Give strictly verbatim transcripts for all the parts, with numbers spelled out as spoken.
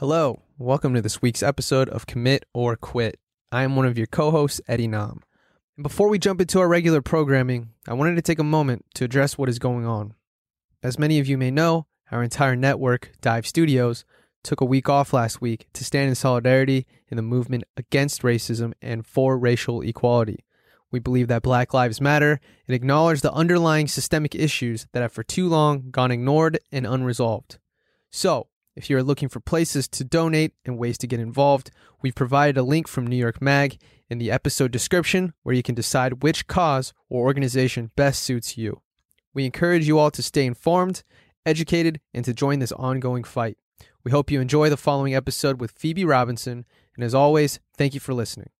Hello, welcome to this week's episode of Commit or Quit. I am one of your co-hosts, Eddie Nam. And before we jump into our regular programming, I wanted to take a moment to address what is going on. As many of you may know, our entire network, Dive Studios, took a week off last week to stand in solidarity in the movement against racism and for racial equality. We believe that Black Lives Matter and acknowledge the underlying systemic issues that have for too long gone ignored and unresolved. So, if you are looking for places to donate and ways to get involved, we've provided a link from New York Mag in the episode description where you can decide which cause or organization best suits you. We encourage you all to stay informed, educated, and to join this ongoing fight. We hope you enjoy the following episode with Phoebe Robinson, and as always, thank you for listening.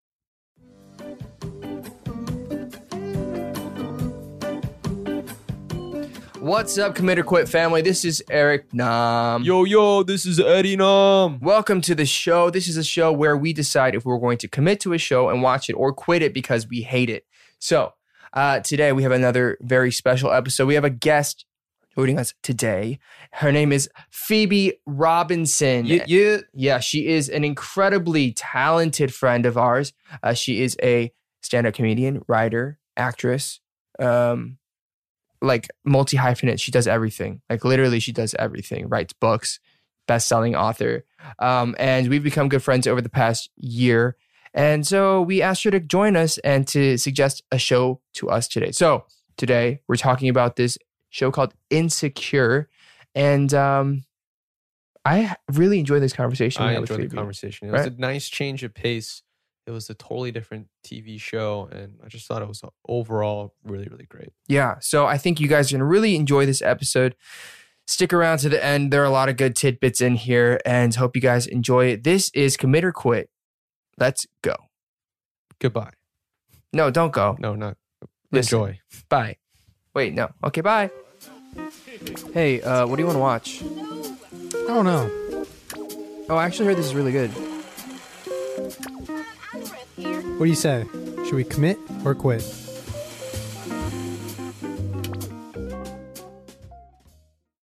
What's up, Commit or Quit family? This is Eric Nam. Yo, yo, this is Eddie Nam. Welcome to the show. This is a show where we decide if we're going to commit to a show and watch it or quit it because we hate it. So uh, today we have another very special episode. We have a guest joining us today. Her name is Phoebe Robinson. Yeah, yeah. yeah she is an incredibly talented friend of ours. Uh, she is a stand-up comedian, writer, actress, um... like multi-hyphenate. She does everything. Like literally she does everything. Writes books, best-selling author. Um, and we've become good friends over the past year. And so we asked her to join us and to suggest a show to us today. So today we're talking about this show called Insecure. And um, I really enjoyed this conversation. I enjoyed the Phoebe. conversation. It right? was a nice change of pace. It was a totally different T V show, and I just thought it was overall really, really great. Yeah, so I think you guys are going to really enjoy this episode. Stick around to the end. There are a lot of good tidbits in here, and hope you guys enjoy it. This is Commit or Quit. Let's go. Goodbye. No, don't go. No, not. Listen. Enjoy. Bye. Wait, no. Okay, bye. Hey, uh, what do you want to watch? I don't know. Oh, I actually heard this is really good. What do you say? Should we commit or quit?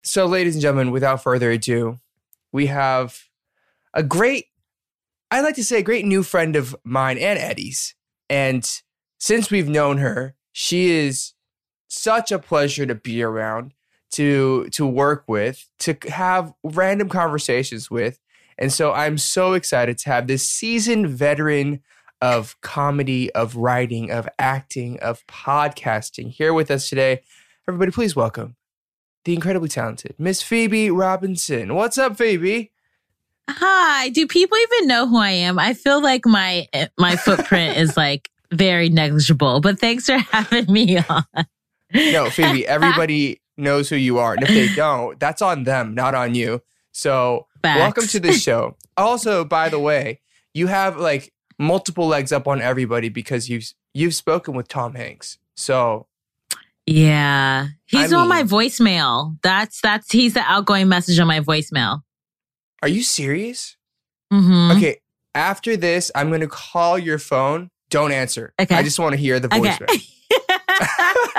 So, ladies and gentlemen, without further ado, we have a great, I'd like to say a great new friend of mine and Eddie's. And since we've known her, she is such a pleasure to be around, to, to work with, to have random conversations with. And so I'm so excited to have this seasoned veteran of comedy, of writing, of acting, of podcasting here with us today. Everybody, please welcome the incredibly talented Miss Phoebe Robinson. What's up, Phoebe? Hi. Do people even know who I am? I feel like my my footprint is like very negligible, but thanks for having me on. No, Phoebe, everybody knows who you are. And if they don't, that's on them, not on you. So Facts. Welcome to the show. Also, by the way, you have like multiple legs up on everybody because you've you've spoken with Tom Hanks. So yeah, he's I on mean, my voicemail. That's that's he's the outgoing message on my voicemail. Are you serious? Mm-hmm. Okay. After this, I'm gonna call your phone. Don't answer. Okay. I just want to hear the voicemail.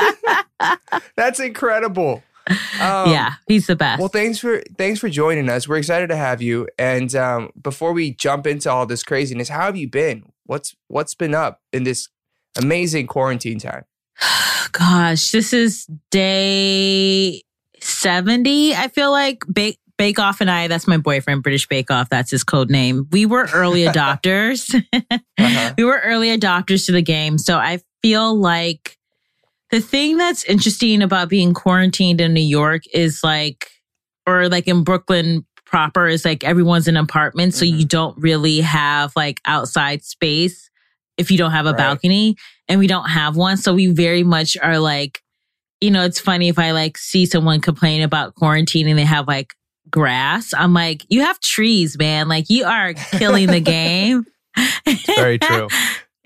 Okay. That's incredible. Um, yeah, he's the best. Well, thanks for thanks for joining us. We're excited to have you. And um, before we jump into all this craziness, how have you been? What's what's been up in this amazing quarantine time? Gosh, this is day seventy. I feel like Bake Bake Off and I, that's my boyfriend, British Bake Off. That's his code name. We were early adopters. uh-huh. We were early adopters to the game. So I feel like the thing that's interesting about being quarantined in New York is like, or like in Brooklyn proper, is like everyone's in apartments. Mm-hmm. So you don't really have like outside space if you don't have a right. balcony, and we don't have one. So we very much are like, you know, it's funny if I like see someone complain about quarantine and they have like grass. I'm like, you have trees, man. Like you are killing the game. It's very true.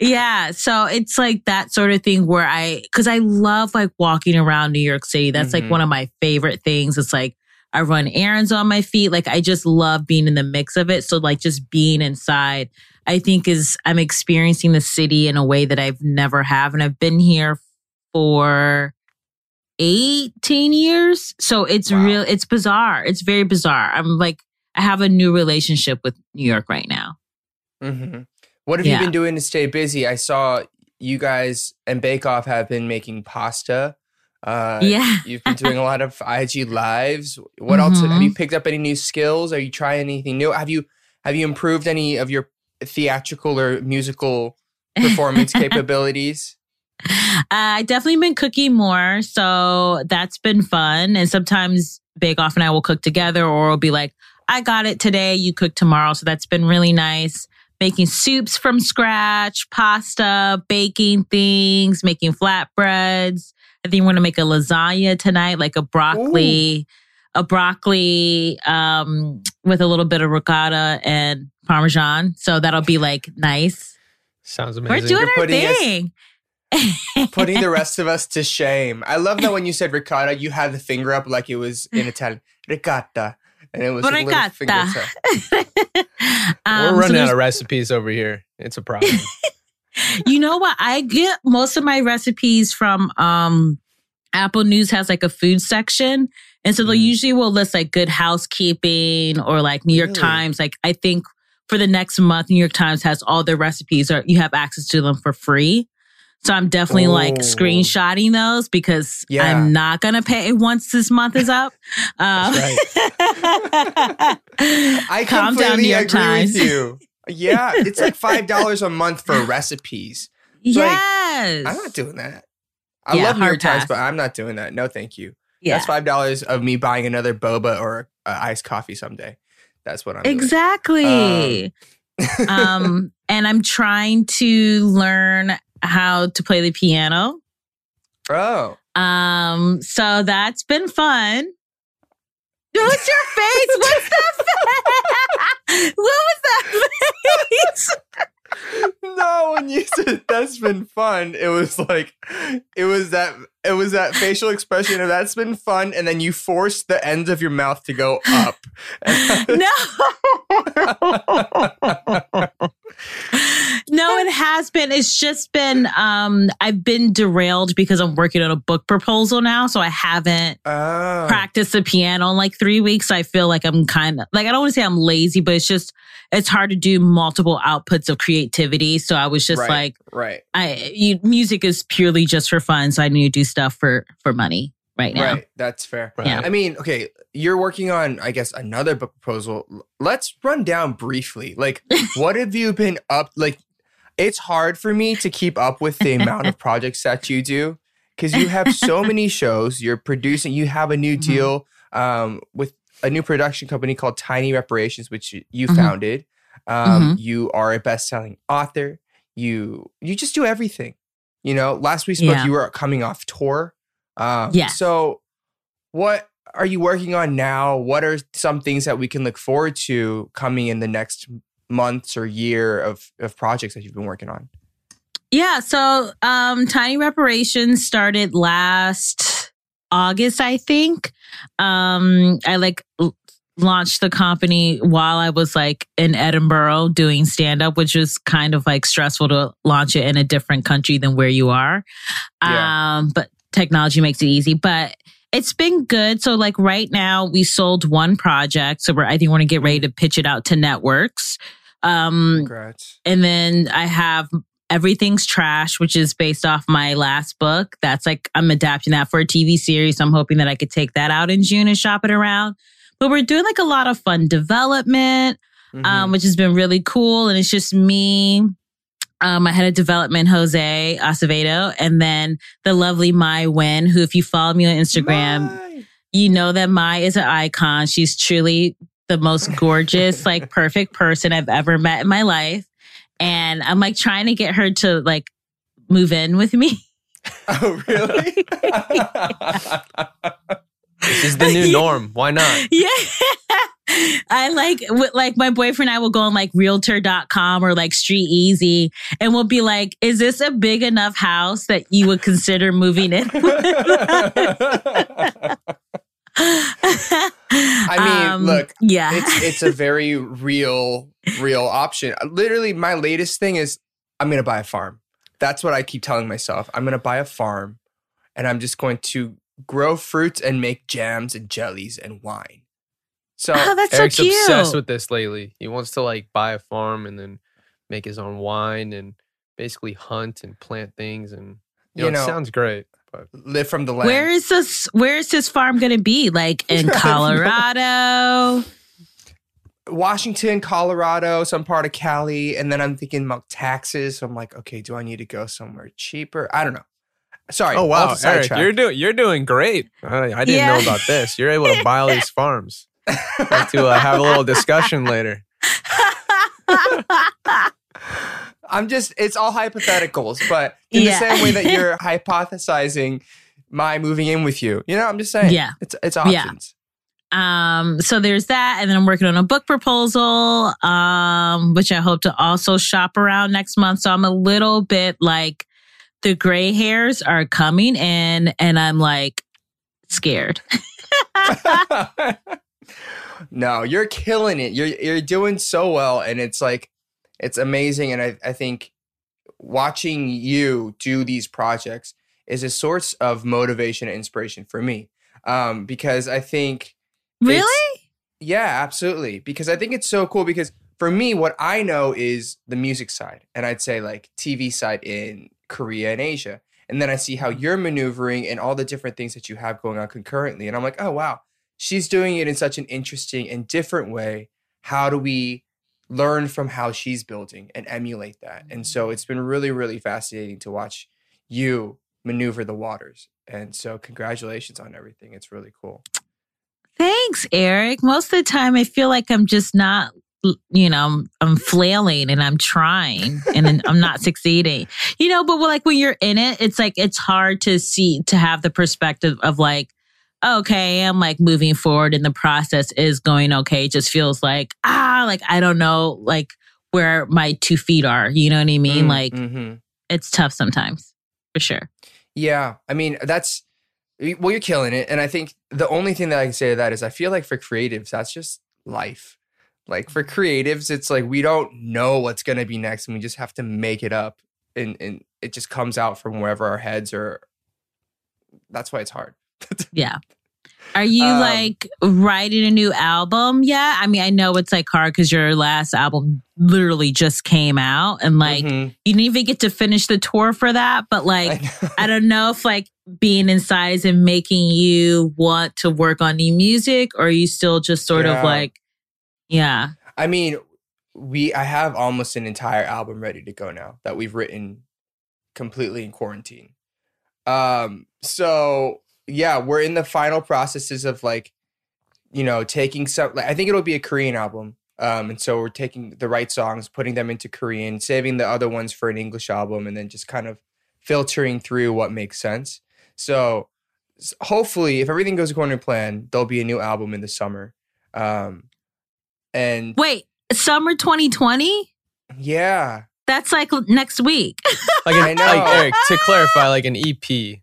Yeah. So it's like that sort of thing where I, cause I love like walking around New York City. That's mm-hmm. like one of my favorite things. It's like I run errands on my feet. Like I just love being in the mix of it. So like just being inside, I think is, I'm experiencing the city in a way that I've never have. And I've been here for eighteen years. So it's wow. real, it's bizarre. It's very bizarre. I'm like, I have a new relationship with New York right now. Mm-hmm. What have yeah. you been doing to stay busy? I saw you guys and Bake Off have been making pasta. Uh, yeah. You've been doing a lot of I G Lives. What mm-hmm. else? Have you picked up any new skills? Are you trying anything new? Have you have you improved any of your theatrical or musical performance capabilities? Uh, I've definitely been cooking more. So that's been fun. And sometimes Bake Off and I will cook together, or we'll be like, I got it today, you cook tomorrow. So that's been really nice. Making soups from scratch, pasta, baking things, making flatbreads. I think we're gonna make a lasagna tonight, like a broccoli, Ooh. a broccoli um, with a little bit of ricotta and Parmesan. So that'll be like nice. Sounds amazing. We're doing You're our thing. Us, putting the rest of us to shame. I love that when you said ricotta, you had the finger up like it was in Italian. Ricotta. And it was a little finger tip. um, We're running so out of recipes over here. It's a problem. You know what? I get most of my recipes from um, Apple News has like a food section. And so they mm. usually will list like Good Housekeeping or like New York really? Times. Like I think for the next month, New York Times has all their recipes, or you have access to them for free. So I'm definitely Ooh. like screenshotting those because yeah. I'm not going to pay once this month is up. Um, That's right. I Calm completely down, New York agree Times. With you. Yeah, it's like five dollars a month for recipes. It's yes. Like, I'm not doing that. I yeah, love New York Times, but I'm not doing that. No, thank you. Yeah. That's five dollars of me buying another boba or uh, iced coffee someday. That's what I'm exactly. doing. Exactly. Um, um, and I'm trying to learn how to play the piano. Oh. Um, so that's been fun. What's your face? What's that face? What was that face? No, when you said that's been fun, it was like it was that it was that facial expression of that's been fun, and then you forced the ends of your mouth to go up. No. No, it has been. It's just been, um, I've been derailed because I'm working on a book proposal now. So I haven't oh. practiced the piano in like three weeks. So I feel like I'm kind of like, I don't want to say I'm lazy, but it's just, it's hard to do multiple outputs of creativity. So I was just right, like, right. I you, music is purely just for fun. So I need to do stuff for, for money right now. Right. That's fair. Right. Yeah. I mean, okay. You're working on, I guess, another book proposal. Let's run down briefly. Like, what have you been up? Like, it's hard for me to keep up with the amount of projects that you do because you have so many shows. You're producing. You have a new mm-hmm. deal um, with a new production company called Tiny Reparations, which you mm-hmm. founded. Um, mm-hmm. You are a best-selling author. You you just do everything. You know, last we spoke, yeah. you were coming off tour. Um, yeah. So, what are you working on now? What are some things that we can look forward to coming in the next months or year of, of projects that you've been working on? Yeah. So um, Tiny Reparations started last August, I think. Um, I like l- launched the company while I was like in Edinburgh doing stand up, which was kind of like stressful to launch it in a different country than where you are. Yeah. Um, but technology makes it easy. But it's been good. So like right now we sold one project. So we're, I think we're going to get ready to pitch it out to networks. Um, Congrats. And then I have Everything's Trash, which is based off my last book. That's like, I'm adapting that for a T V series. I'm hoping that I could take that out in June and shop it around. But we're doing like a lot of fun development, mm-hmm. um, which has been really cool. And it's just me, Um, my head of development, Jose Acevedo, and then the lovely Mai Nguyen, who, if you follow me on Instagram, Mai. You know that Mai is an icon. She's truly the most gorgeous, like perfect person I've ever met in my life. And I'm like trying to get her to like move in with me. Oh, really? Yeah. This is the new norm. Why not? Yeah. I like, like my boyfriend and I will go on like realtor dot com or like Street Easy and we'll be like, is this a big enough house that you would consider moving in? I mean, um, look, yeah. it's, it's a very real, real option. Literally, my latest thing is I'm going to buy a farm. That's what I keep telling myself. I'm going to buy a farm and I'm just going to grow fruits and make jams and jellies and wine. So oh, that's Eric's so cute. Obsessed with this lately. He wants to like buy a farm and then make his own wine and basically hunt and plant things. And you, you know, know, it sounds great. But live from the land. Where is this? Where is this farm going to be? Like in Colorado, Washington, Colorado, some part of Cali, and then I'm thinking about taxes. So I'm like, okay, do I need to go somewhere cheaper? I don't know. Sorry. Oh wow, Eric, you're doing you're doing great. I, I didn't yeah. know about this. You're able to buy all these farms. Like to uh, have a little discussion later. I'm just, it's all hypotheticals, but in yeah. the same way that you're hypothesizing my moving in with you. You know, I'm just saying, yeah. it's it's options. Yeah. Um, so there's that. And then I'm working on a book proposal, um, which I hope to also shop around next month. So I'm a little bit like the gray hairs are coming in and I'm like scared. No, you're killing it. You're, you're doing so well. And it's like, it's amazing. And I, I think watching you do these projects is a source of motivation and inspiration for me. Um, because I think... Really? Yeah, absolutely. Because I think it's so cool because for me, what I know is the music side. And I'd say like T V side in Korea and Asia. And then I see how you're maneuvering and all the different things that you have going on concurrently. And I'm like, oh, wow, she's doing it in such an interesting and different way. How do we learn from how she's building and emulate that? And so it's been really, really fascinating to watch you maneuver the waters. And so congratulations on everything. It's really cool. Thanks, Eric. Most of the time, I feel like I'm just not, you know, I'm, I'm flailing and I'm trying and I'm not succeeding, you know, but like when you're in it, it's like, it's hard to see, to have the perspective of like, okay, I'm like moving forward and the process is going okay. It just feels like, ah, like, I don't know, like where my two feet are, you know what I mean? Mm, like mm-hmm. It's tough sometimes for sure. Yeah. I mean, that's, well, you're killing it. And I think the only thing that I can say to that is I feel like for creatives, that's just life. Like for creatives, it's like we don't know what's going to be next and we just have to make it up. And, and it just comes out from wherever our heads are. That's why it's hard. Yeah. Are you um, like writing a new album yet? I mean, I know it's like hard because your last album literally just came out and like mm-hmm. you didn't even get to finish the tour for that. But like, I, I don't know if like being inside is making you want to work on new music or are you still just sort yeah. of like, yeah. I mean, we I have almost an entire album ready to go now that we've written completely in quarantine. Um, so... Yeah, we're in the final processes of like, you know, taking some, like, I think it'll be a Korean album. Um, and so we're taking the right songs, putting them into Korean, saving the other ones for an English album, and then just kind of filtering through what makes sense. So hopefully if everything goes according to plan, there'll be a new album in the summer. Um, and wait, summer twenty twenty? Yeah. That's like next week. like, an, like Eric, to clarify, like an E P.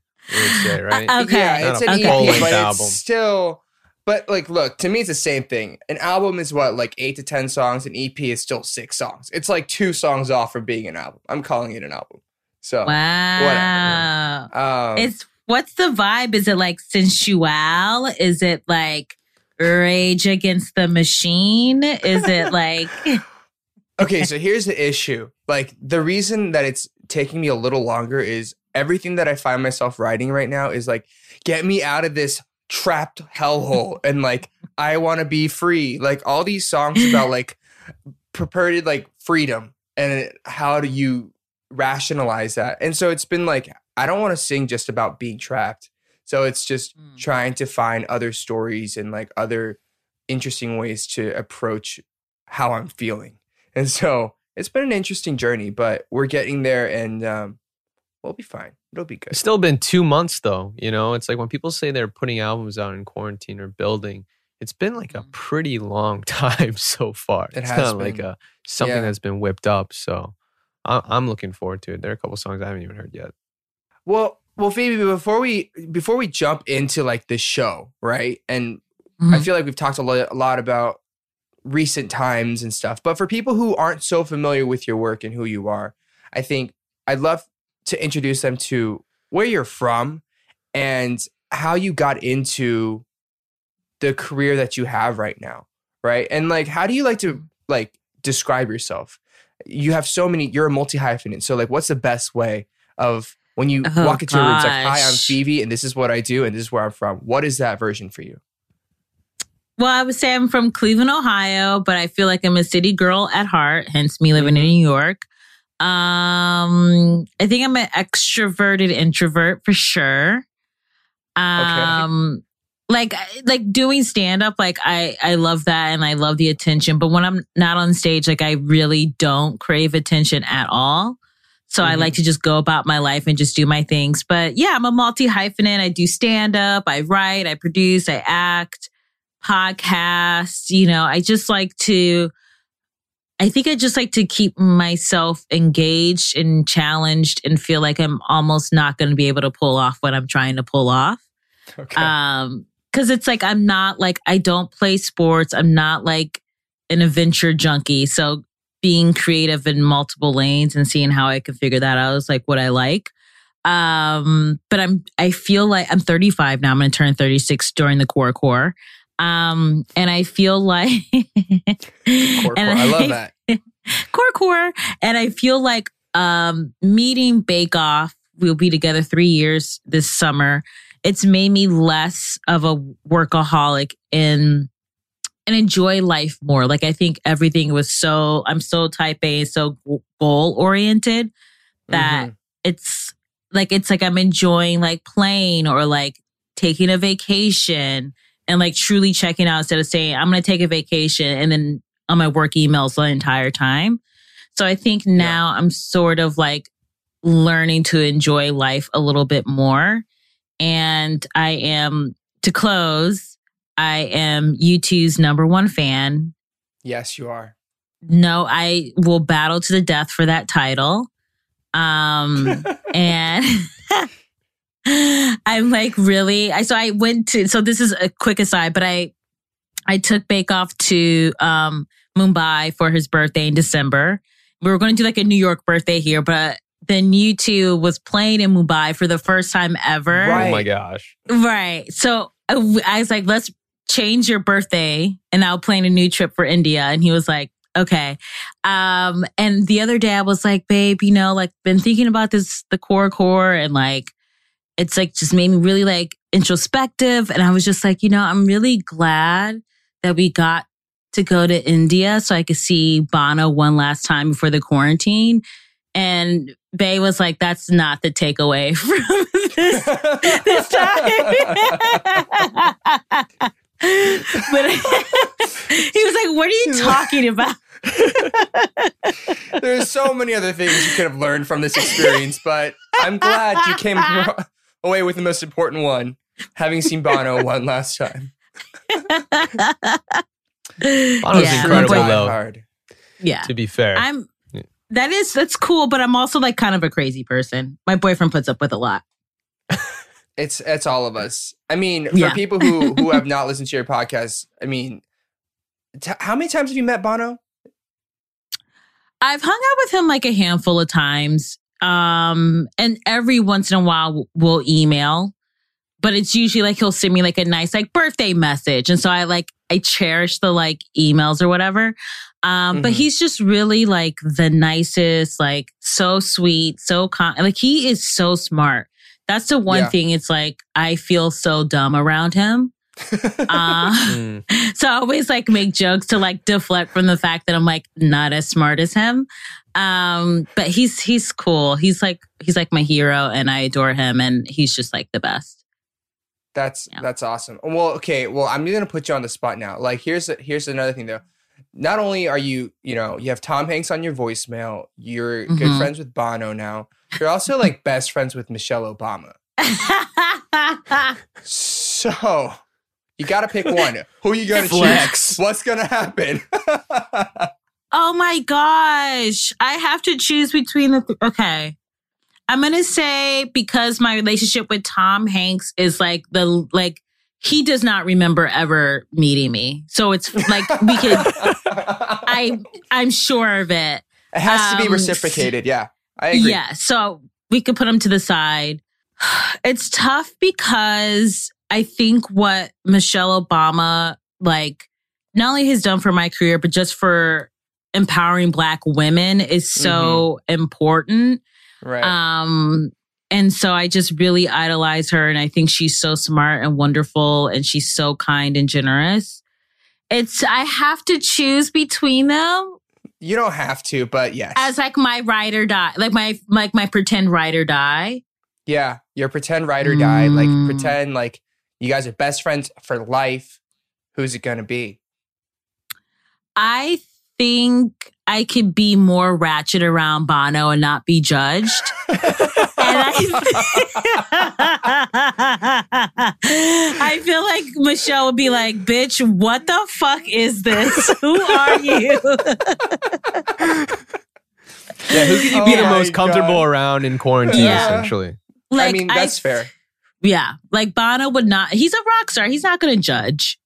Say, right? uh, okay. Yeah, it's an okay. E P, but album. It's still, but like, look, to me, it's the same thing. An album is what, like eight to ten songs. An E P is still six songs. It's like two songs off from being an album. I'm calling it an album. So wow, um, it's what's the vibe? Is it like sensual? Is it like Rage Against the Machine? Is it like? Okay, so here's the issue. Like the reason that it's taking me a little longer is. Everything that I find myself writing right now is like, get me out of this trapped hellhole. And like, I want to be free. Like all these songs about like purported like freedom and how do you rationalize that? And so it's been like, I don't want to sing just about being trapped. So it's just mm. trying to find other stories and like other interesting ways to approach how I'm feeling. And so it's been an interesting journey, but we're getting there and, um, we'll be fine. It'll be good. It's still been two months though. You know, it's like when people say they're putting albums out in quarantine or building, it's been like a pretty long time so far. It it's has not been. like a something yeah. that's been whipped up. So I'm looking forward to it. There are a couple songs I haven't even heard yet. Well, well, Phoebe, before we before we jump into like the show, right? And mm-hmm. I feel like we've talked a lot, a lot about recent times and stuff. But for people who aren't so familiar with your work and who you are, I think I'd love to introduce them to where you're from and how you got into the career that you have right now, right? And like, how do you like to like describe yourself? You have so many, you're a multi-hyphenate. So like, what's the best way of when you oh, walk into gosh. a room, it's like, hi, I'm Phoebe and this is what I do and this is where I'm from. What is that version for you? Well, I would say I'm from Cleveland, Ohio, but I feel like I'm a city girl at heart, hence me living mm-hmm. in New York. Um, I think I'm an extroverted introvert for sure. Um, okay. Like, like doing stand-up, like I, I love that and I love the attention. But when I'm not on stage, like I really don't crave attention at all. So mm-hmm. I like to just go about my life and just do my things. But yeah, I'm a multi-hyphenate. I do stand-up, I write, I produce, I act, podcasts. You know, I just like to, I think I just like to keep myself engaged and challenged and feel like I'm almost not going to be able to pull off what I'm trying to pull off. Okay. Um, Because it's like, I'm not like, I don't play sports. I'm not like an adventure junkie. So being creative in multiple lanes and seeing how I can figure that out is like what I like. Um, but I'm, I feel like I'm thirty-five now. I'm going to turn thirty-six during the core core. Um, and I feel like... core core, I, I love that. Core core. And I feel like um, meeting Bake Off, we'll be together three years this summer. It's made me less of a workaholic and and enjoy life more. Like I think everything was so, I'm so type A, so goal oriented that mm-hmm. it's like, it's like I'm enjoying like playing or like taking a vacation and like truly checking out instead of saying, I'm going to take a vacation and then on my work emails the entire time. So I think now yeah. I'm sort of like learning to enjoy life a little bit more. And I am, to close, I am U two's number one fan. Yes, you are. No, I will battle to the death for that title. Um, and I'm like, really? I, so I went to, so this is a quick aside, but I, I took Bake Off to um, Mumbai for his birthday in December. We were going to do like a New York birthday here, but then U two was playing in Mumbai for the first time ever. Right. Oh my gosh. Right. So I was like, let's change your birthday and I'll plan a new trip for India. And he was like, okay. Um, and the other day I was like, babe, you know, like been thinking about this, the core core and like, it's like just made me really like introspective. And I was just like, you know, I'm really glad that we got to go to India so I could see Bono one last time before the quarantine. And Bay was like, that's not the takeaway from this, this time. but he was like, what are you talking about? There's so many other things you could have learned from this experience, but I'm glad you came away with the most important one, having seen Bono one last time. Bono's yeah. incredible, though. Hard. Yeah. To be fair. I'm... That is, that's cool, but I'm also like kind of a crazy person. My boyfriend puts up with a lot. it's it's all of us. I mean, for yeah. people who who have not listened to your podcast, I mean, t- how many times have you met Bono? I've hung out with him like a handful of times. Um, and every once in a while we'll email, but it's usually like he'll send me like a nice like birthday message. And so I like, I cherish the like emails or whatever. Um, mm-hmm. But he's just really like the nicest, like so sweet, so con- like he is so smart. That's the one yeah. thing. It's like, I feel so dumb around him. uh, mm. So I always like make jokes to like deflect from the fact that I'm like not as smart as him. Um, but he's, he's cool. He's like, he's like my hero and I adore him and he's just like the best. That's, yeah. that's awesome. Well, okay. Well, I'm going to put you on the spot now. Like here's, here's another thing though. Not only are you, you know, you have Tom Hanks on your voicemail. You're mm-hmm. good friends with Bono now. You're also like best friends with Michelle Obama. So you got to pick one. Who are you going to choose? What's going to happen? Oh my gosh. I have to choose between the... Th- okay. I'm going to say because my relationship with Tom Hanks is like the... like. He does not remember ever meeting me. So it's like, we could, I, I'm sure of it. It has um, to be reciprocated. Yeah, I agree. Yeah, so we could put him to the side. It's tough because I think what Michelle Obama, like, not only has done for my career, but just for empowering Black women is so mm-hmm. important. Right. Um, and so I just really idolize her. And I think she's so smart and wonderful. And she's so kind and generous. It's, I have to choose between them. You don't have to, but yes. As like my ride or die, like my, like my pretend ride or die. Yeah. Your pretend ride or mm. die. Like pretend like you guys are best friends for life. Who's it going to be? I think I could be more ratchet around Bono and not be judged. and I, I feel like Michelle would be like, bitch, what the fuck is this? Who are you? Yeah, who can you be oh the most comfortable God. Around in quarantine, yeah. essentially? Like, I mean, that's I, fair. Yeah. Like Bono would not, he's a rock star. He's not going to judge.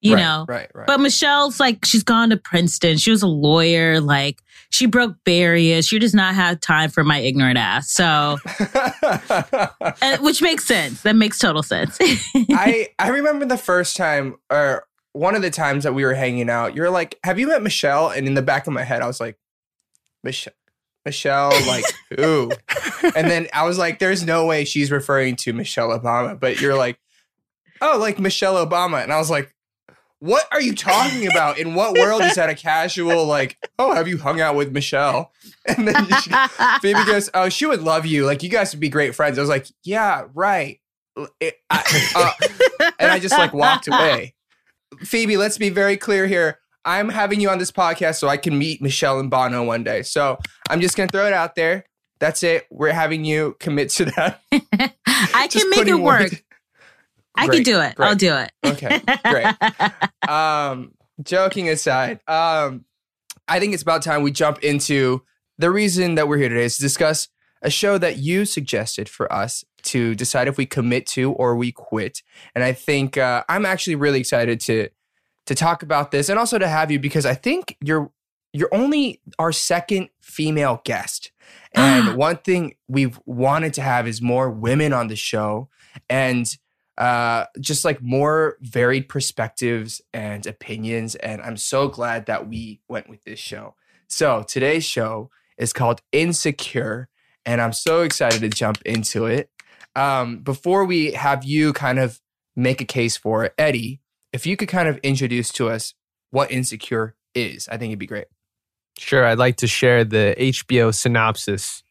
You right, know, right, right. But Michelle's like, she's gone to Princeton. She was a lawyer. Like, she broke barriers. She does not have time for my ignorant ass. So, uh, which makes sense. That makes total sense. I, I remember the first time or one of the times that we were hanging out, you were like, have you met Michelle? And in the back of my head, I was like, Michelle, Michelle, like, who? And then I was like, there's no way she's referring to Michelle Obama. But you're like, oh, like Michelle Obama. And I was like, what are you talking about? In what world is that a casual, like, oh, have you hung out with Michelle? And then she, Phoebe goes, oh, she would love you. Like, you guys would be great friends. I was like, yeah, right. It, I, uh, and I just, like, walked away. Phoebe, let's be very clear here. I'm having you on this podcast so I can meet Michelle and Bono one day. So I'm just going to throw it out there. That's it. We're having you commit to that. I can make it work. Word. I great, can do it. Great. I'll do it. Okay, great. Um, joking aside, um, I think it's about time we jump into the reason that we're here today is to discuss a show that you suggested for us to decide if we commit to or we quit. And I think uh, I'm actually really excited to to talk about this and also to have you because I think you're you're only our second female guest. And one thing we've wanted to have is more women on the show and Uh, just like more varied perspectives and opinions. And I'm so glad that we went with this show. So today's show is called Insecure, and I'm so excited to jump into it. Um, before we have you kind of make a case for it, Eddie, if you could kind of introduce to us what Insecure is, I think it'd be great. Sure. I'd like to share the H B O synopsis.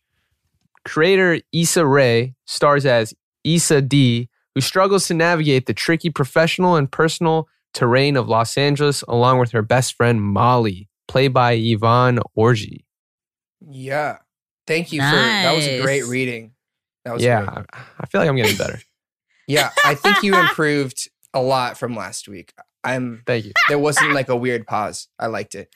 Creator Issa Rae stars as Issa D, who struggles to navigate the tricky professional and personal terrain of Los Angeles along with her best friend, Molly, played by Yvonne Orji. Yeah. Thank you nice. for, that was a great reading. That was Yeah, great. I feel like I'm getting better. Yeah, I think you improved a lot from last week. I'm. Thank you. There wasn't like a weird pause. I liked it.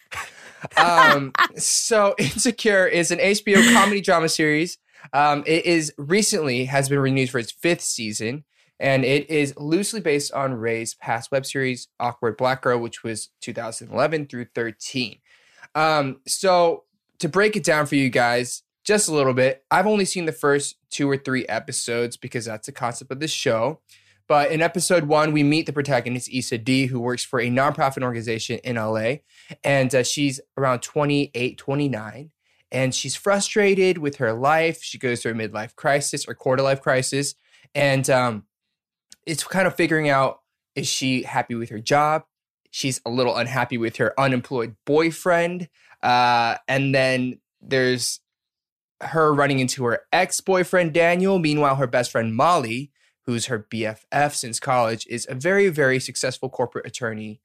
Um, so Insecure is an H B O comedy drama series. Um, it is recently has been renewed for its fifth season. And it is loosely based on Rae's past web series, Awkward Black Girl, which was two thousand eleven through thirteen. Um, so to break it down for you guys just a little bit, I've only seen the first two or three episodes because that's the concept of this show. But in episode one, we meet the protagonist, Issa D, who works for a nonprofit organization in L A. And uh, she's around twenty-eight, twenty-nine. And she's frustrated with her life. She goes through a midlife crisis or quarter-life crisis. And... Um, It's kind of figuring out, is she happy with her job? She's a little unhappy with her unemployed boyfriend. Uh, and then there's her running into her ex-boyfriend, Daniel. Meanwhile, her best friend, Molly, who's her B F F since college, is a very, very successful corporate attorney.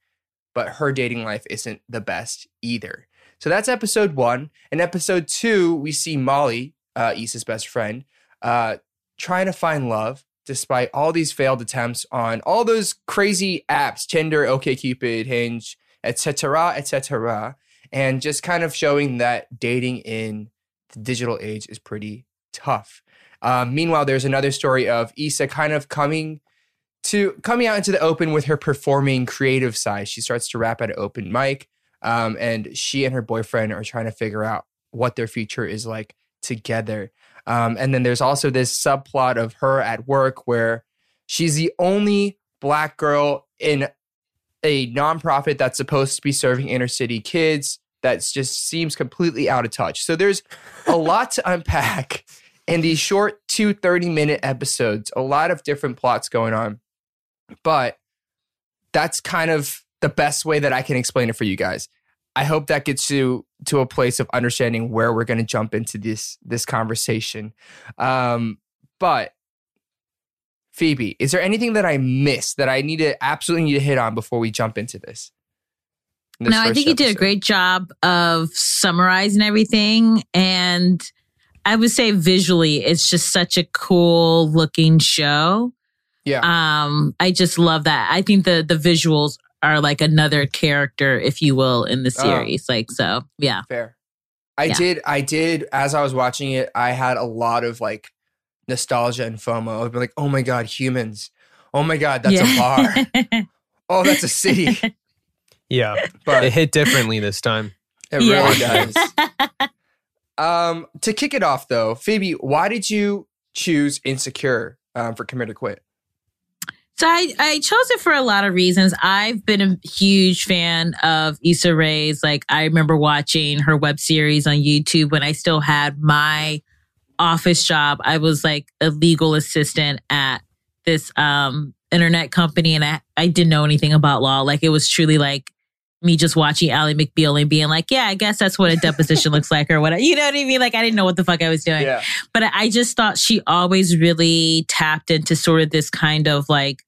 But her dating life isn't the best either. So that's episode one. In episode two, we see Molly, uh, Issa's best friend, uh, trying to find love. Despite all these failed attempts on all those crazy apps, Tinder, OkCupid, Hinge, et cetera, et cetera, and just kind of showing that dating in the digital age is pretty tough. Um, meanwhile, there's another story of Issa kind of coming to coming out into the open with her performing creative side. She starts to rap at an open mic, um, and she and her boyfriend are trying to figure out what their future is like together. Um, and then there's also this subplot of her at work where She's the only black girl in a nonprofit that's supposed to be serving inner city kids that just seems completely out of touch. So there's a lot to unpack in these short two thirty-minute episodes, a lot of different plots going on. But that's kind of the best way that I can explain it for you guys. I hope that gets you to a place of understanding where we're going to jump into this this conversation. Um, but Phoebe, is there anything that I missed that I need to absolutely need to hit on before we jump into this? this no, I think you episode? did a great job of summarizing everything. And I would say visually, it's just such a cool looking show. Yeah. Um, I just love that. I think the the visuals are like another character, if you will, in the series. Oh, like, so yeah. Fair. I yeah. did, I did, as I was watching it, I had a lot of like nostalgia and FOMO. I'd be like, oh my God, humans. Oh my God, that's yeah. a bar. Oh, that's a city. Yeah. But it hit differently this time. It yeah. really does. um, to kick it off though, Phoebe, why did you choose Insecure um, for Commit or Quit? So I, I chose it for a lot of reasons. I've been a huge fan of Issa Rae's. Like, I remember watching her web series on YouTube when I still had my office job. I was like a legal assistant at this um, internet company, and I, I didn't know anything about law. Like, it was truly like me just watching Ally McBeal and being like, yeah, I guess that's what a deposition looks like or whatever. You know what I mean? Like, I didn't know what the fuck I was doing. Yeah. But I just thought she always really tapped into sort of this kind of like,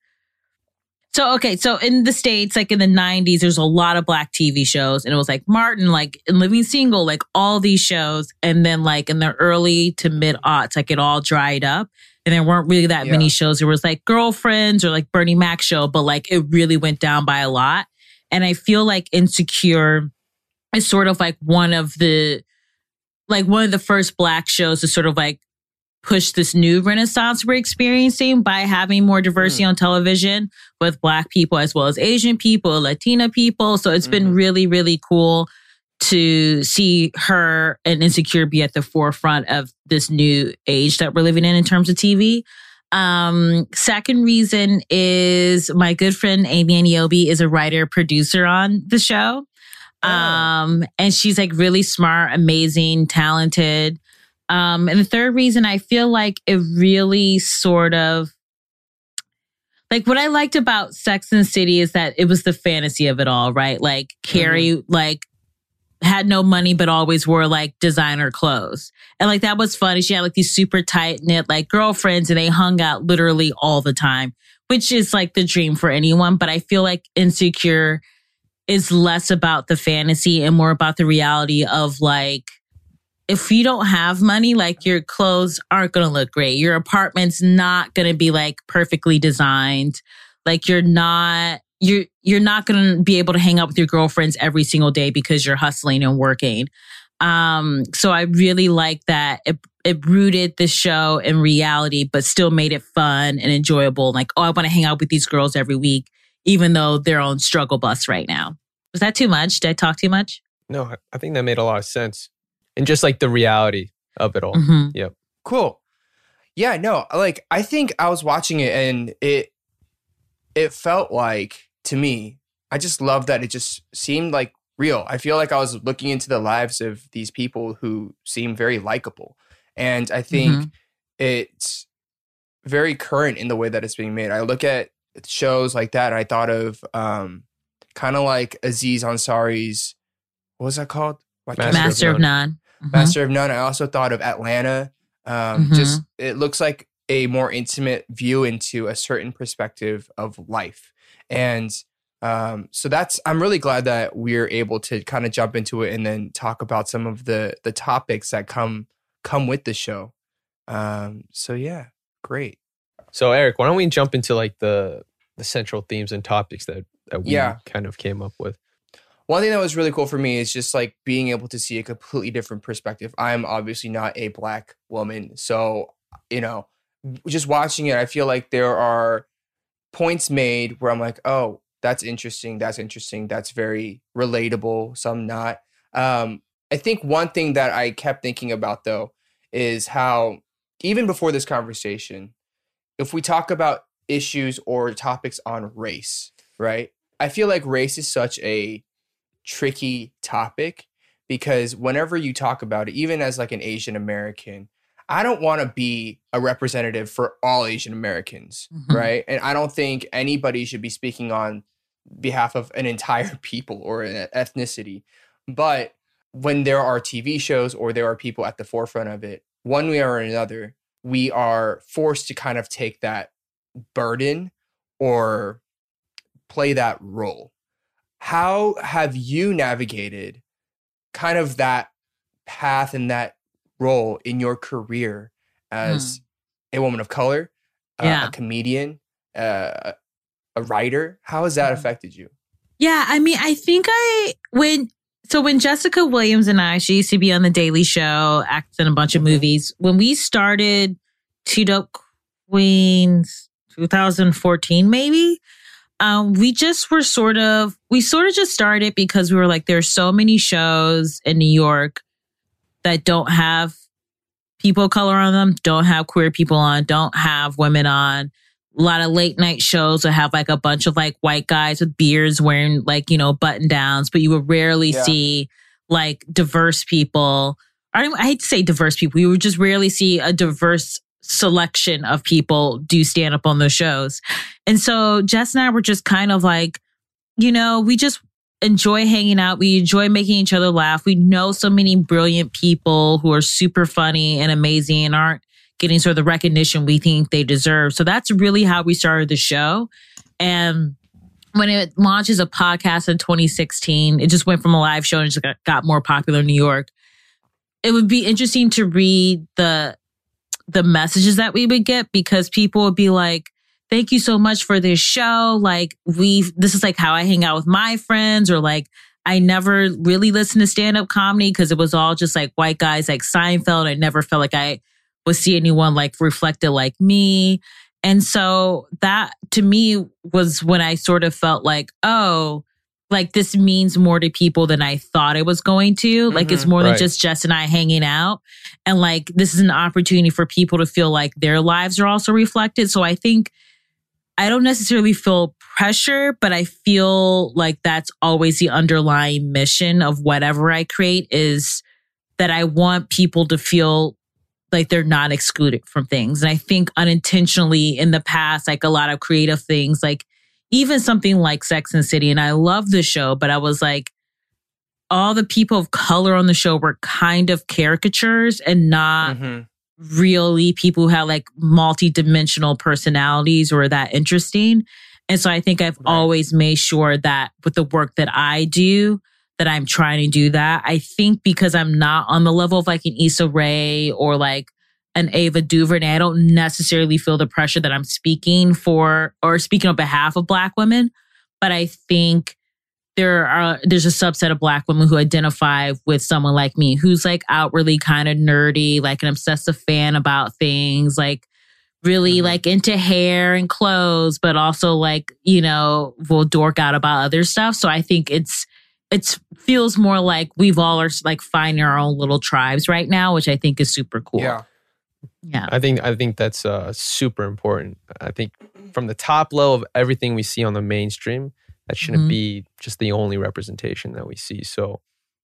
So, okay, so in the States, like in the nineties, there's a lot of black T V shows. And it was like Martin, like in Living Single, like all these shows. And then like in the early to mid-aughts, like it all dried up. And there weren't really that yeah. many shows. There was like Girlfriends or like Bernie Mac show, but like it really went down by a lot. And I feel like Insecure is sort of like one of the, like one of the first black shows to sort of like push this new renaissance we're experiencing by having more diversity mm. on television with black people as well as Asian people, Latina people. So it's mm. been really, really cool to see her and Insecure be at the forefront of this new age that we're living in in terms of T V. Um, second reason is my good friend Amy Aniobi is a writer producer on the show. Oh. Um, and she's like really smart, amazing, talented. Um, and the third reason, I feel like it really sort of, like what I liked about Sex and the City is that it was the fantasy of it all, right? Like Carrie, mm-hmm. like had no money, but always wore like designer clothes. And like, that was funny. She had like these super tight knit, like girlfriends, and they hung out literally all the time, which is like the dream for anyone. But I feel like Insecure is less about the fantasy and more about the reality of like, if you don't have money, like your clothes aren't going to look great. Your apartment's not going to be like perfectly designed. Like you're not, you're, you're not going to be able to hang out with your girlfriends every single day because you're hustling and working. Um, so I really like that. It, it rooted the show in reality, but still made it fun and enjoyable. Like, oh, I want to hang out with these girls every week, even though they're on struggle bus right now. Was that too much? Did I talk too much? No, I think that made a lot of sense. And just like the reality of it all. Mm-hmm. Yep. Cool. Yeah, no, like I think I was watching it and it it felt like, to me, I just love that it just seemed like real. I feel like I was looking into the lives of these people who seem very likable. And I think mm-hmm. it's very current in the way that it's being made. I look at shows like that and I thought of um, kind of like Aziz Ansari's, what was that called? Like Master, Master of None. Of None. Mm-hmm. Master of None. I also thought of Atlanta. Um, mm-hmm. Just it looks like a more intimate view into a certain perspective of life, and um, so that's. I'm really glad that we're able to kind of jump into it and then talk about some of the the topics that come come with the show. Um, so yeah, great. So Eric, why don't we jump into like the the central themes and topics that that we yeah. kind of came up with. One thing that was really cool for me is just like being able to see a completely different perspective. I'm obviously not a black woman. So, you know, just watching it, I feel like there are points made where I'm like, oh, that's interesting. That's interesting. That's very relatable. Some not. Um, I think one thing that I kept thinking about, though, is how even before this conversation, if we talk about issues or topics on race, right? I feel like race is such a tricky topic because whenever you talk about it, even as like an Asian American, I don't want to be a representative for all Asian Americans, mm-hmm. right? And I don't think anybody should be speaking on behalf of an entire people or an ethnicity. But when there are T V shows or there are people at the forefront of it, one way or another, we are forced to kind of take that burden or play that role. How have you navigated kind of that path and that role in your career as mm. a woman of color, yeah. uh, a comedian, uh, a writer? How has that affected you? Yeah, I mean, I think I, when, so when Jessica Williams and I, she used to be on The Daily Show, acts in a bunch of mm-hmm. movies. When we started Two Dope Queens, twenty fourteen maybe, um, we just were sort of, we sort of just started because we were like, there's so many shows in New York that don't have people of color on them, don't have queer people on, don't have women on. A lot of late night shows would have like a bunch of like white guys with beards wearing like, you know, button downs, but you would rarely yeah. see like diverse people. I, I hate to say diverse people. You would just rarely see a diverse selection of people do stand up on those shows. And so Jess and I were just kind of like, you know, we just enjoy hanging out. We enjoy making each other laugh. We know so many brilliant people who are super funny and amazing and aren't getting sort of the recognition we think they deserve. So that's really how we started the show. And when it launches a podcast in twenty sixteen, it just went from a live show and just got, got more popular in New York. It would be interesting to read the the messages that we would get because people would be like, thank you so much for this show. Like we've, this is like how I hang out with my friends, or like, I never really listened to stand-up comedy because it was all just like white guys like Seinfeld. I never felt like I would see anyone like reflected like me. And so that to me was when I sort of felt like, oh, like this means more to people than I thought it was going to. Mm-hmm, like it's more right. than just Jess and I hanging out. And like, this is an opportunity for people to feel like their lives are also reflected. So I think I don't necessarily feel pressure, but I feel like that's always the underlying mission of whatever I create, is that I want people to feel like they're not excluded from things. And I think unintentionally in the past, like a lot of creative things, like even something like Sex and the City, and I love the show, but I was like, all the people of color on the show were kind of caricatures and not mm-hmm. really people who had like multi-dimensional personalities or that interesting. And so I think I've right. always made sure that with the work that I do, that I'm trying to do that. I think because I'm not on the level of like an Issa Rae or like an Ava DuVernay, I don't necessarily feel the pressure that I'm speaking for or speaking on behalf of Black women. But I think there are there's a subset of Black women who identify with someone like me, who's like outwardly kind of nerdy, like an obsessive fan about things, like really mm-hmm. like into hair and clothes, but also like, you know, will dork out about other stuff. So I think it's It feels more like we've all are like finding our own little tribes right now, which I think is super cool. Yeah, yeah. I think I think that's uh, super important. I think from the top level of everything we see on the mainstream, that shouldn't mm-hmm. be just the only representation that we see. So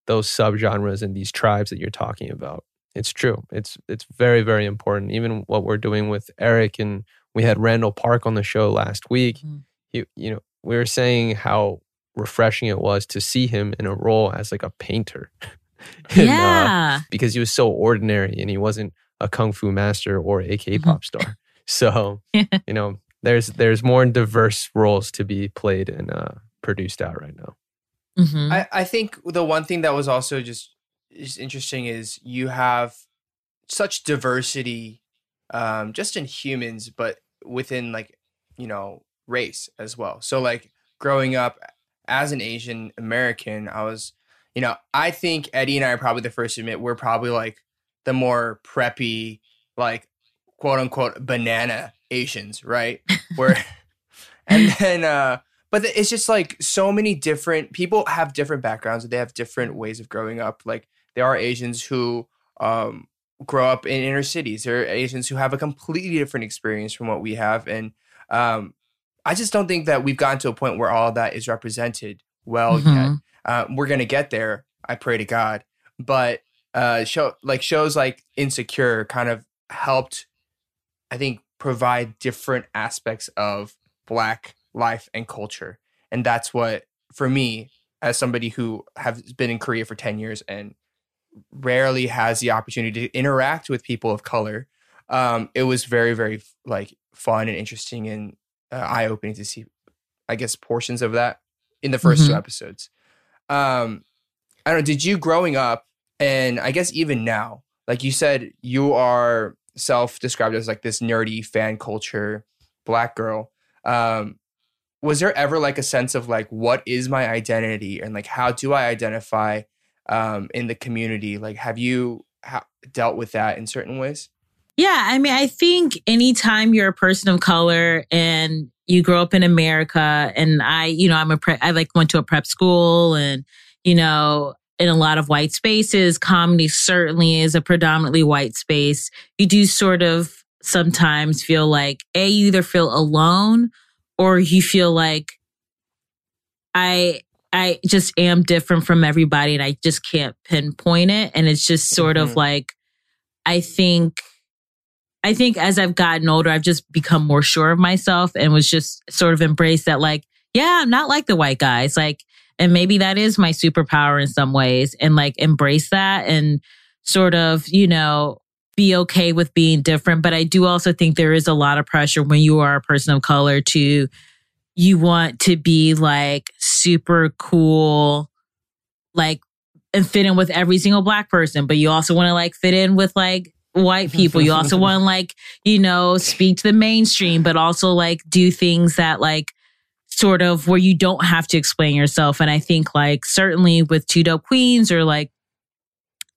those subgenres and these tribes that you're talking about, it's true. It's it's very very important. Even what we're doing with Eric, and we had Randall Park on the show last week. Mm-hmm. He, you know, we were saying how refreshing it was to see him in a role as like a painter. and, yeah. Uh, because he was so ordinary and he wasn't a kung fu master or a K-pop star. So, yeah. you know, there's there's more diverse roles to be played and uh, produced out right now. Mm-hmm. I, I think the one thing that was also just, just interesting is you have such diversity um, just in humans, but within like, you know, race as well. So like growing up, as an Asian American, I was, you know, I think Eddie and I are probably the first to admit we're probably like the more preppy, like quote unquote banana Asians, right? Where, and then, uh, but it's just like so many different people have different backgrounds. They have different ways of growing up. Like there are Asians who um, grow up in inner cities. There are Asians who have a completely different experience from what we have. And Um, I just don't think that we've gotten to a point where all that is represented well mm-hmm. yet. Uh, we're going to get there. I pray to God. But uh, show like shows like Insecure kind of helped, I think, provide different aspects of Black life and culture. And that's what, for me, as somebody who has been in Korea for ten years and rarely has the opportunity to interact with people of color, um, it was very, very like fun and interesting and uh, eye-opening to see, I guess, portions of that in the first mm-hmm. two episodes. Um, I don't know, did you growing up, and I guess even now, like you said, you are self-described as like this nerdy fan culture Black girl. Um, was there ever like a sense of like, what is my identity and like, how do I identify um, in the community? Like, have you ha- dealt with that in certain ways? Yeah. I mean, I think anytime you're a person of color and you grow up in America, and I, you know, I'm a pre- I like went to a prep school and, you know, in a lot of white spaces, comedy certainly is a predominantly white space. You do sort of sometimes feel like, A, you either feel alone or you feel like I I just am different from everybody and I just can't pinpoint it. And it's just sort mm-hmm. of like, I think, I think as I've gotten older, I've just become more sure of myself and was just sort of embraced that like, yeah, I'm not like the white guys. Like, and maybe that is my superpower in some ways, and like embrace that and sort of, you know, be okay with being different. But I do also think there is a lot of pressure when you are a person of color to, you want to be like super cool, like, and fit in with every single Black person. But you also want to like fit in with like white people. You also want to like, you know, speak to the mainstream, but also like do things that like sort of where you don't have to explain yourself. And I think like certainly with Two Dope Queens or like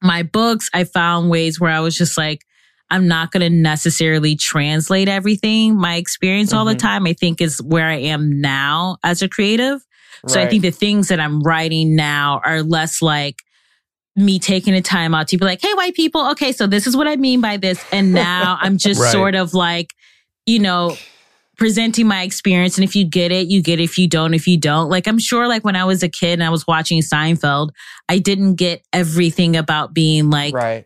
my books, I found ways where I was just like, I'm not going to necessarily translate everything. My experience mm-hmm. all the time, I think, is where I am now as a creative. Right. So I think the things that I'm writing now are less like me taking the time out to be like, hey, white people, okay, so this is what I mean by this. And now I'm just right. sort of like, you know, presenting my experience. And if you get it, you get it. If you don't, if you don't, like, I'm sure like when I was a kid and I was watching Seinfeld, I didn't get everything about being like right.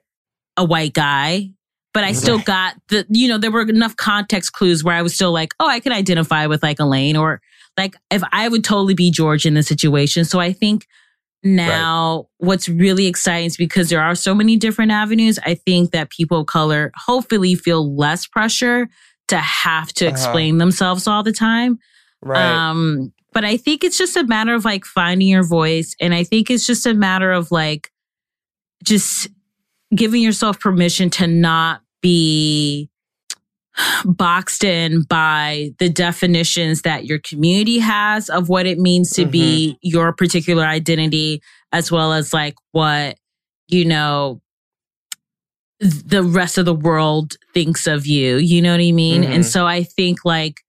a white guy, but I still got the, you know, there were enough context clues where I was still like, oh, I can identify with like Elaine, or like, if I would totally be George in this situation. So I think now right. what's really exciting is because there are so many different avenues. I think that people of color hopefully feel less pressure to have to explain uh-huh. themselves all the time. Right. Um, but I think it's just a matter of like finding your voice. And I think it's just a matter of like just giving yourself permission to not be boxed in by the definitions that your community has of what it means to mm-hmm. be your particular identity, as well as like what, you know, the rest of the world thinks of you, you know what I mean? Mm-hmm. And so I think like,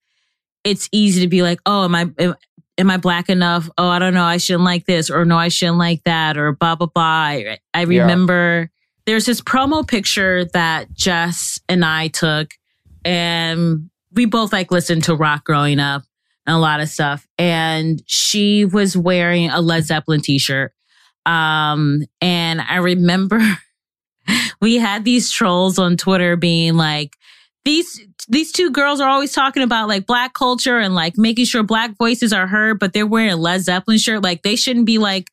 it's easy to be like, oh, am I, am, am I Black enough? Oh, I don't know. I shouldn't like this, or no, I shouldn't like that, or blah, blah, blah. I, I remember yeah. there's this promo picture that Jess and I took, and we both like listened to rock growing up and a lot of stuff. And she was wearing a Led Zeppelin t-shirt. Um, and I remember we had these trolls on Twitter being like, these these two girls are always talking about like Black culture and like making sure Black voices are heard, but they're wearing a Led Zeppelin shirt. Like, they shouldn't be like,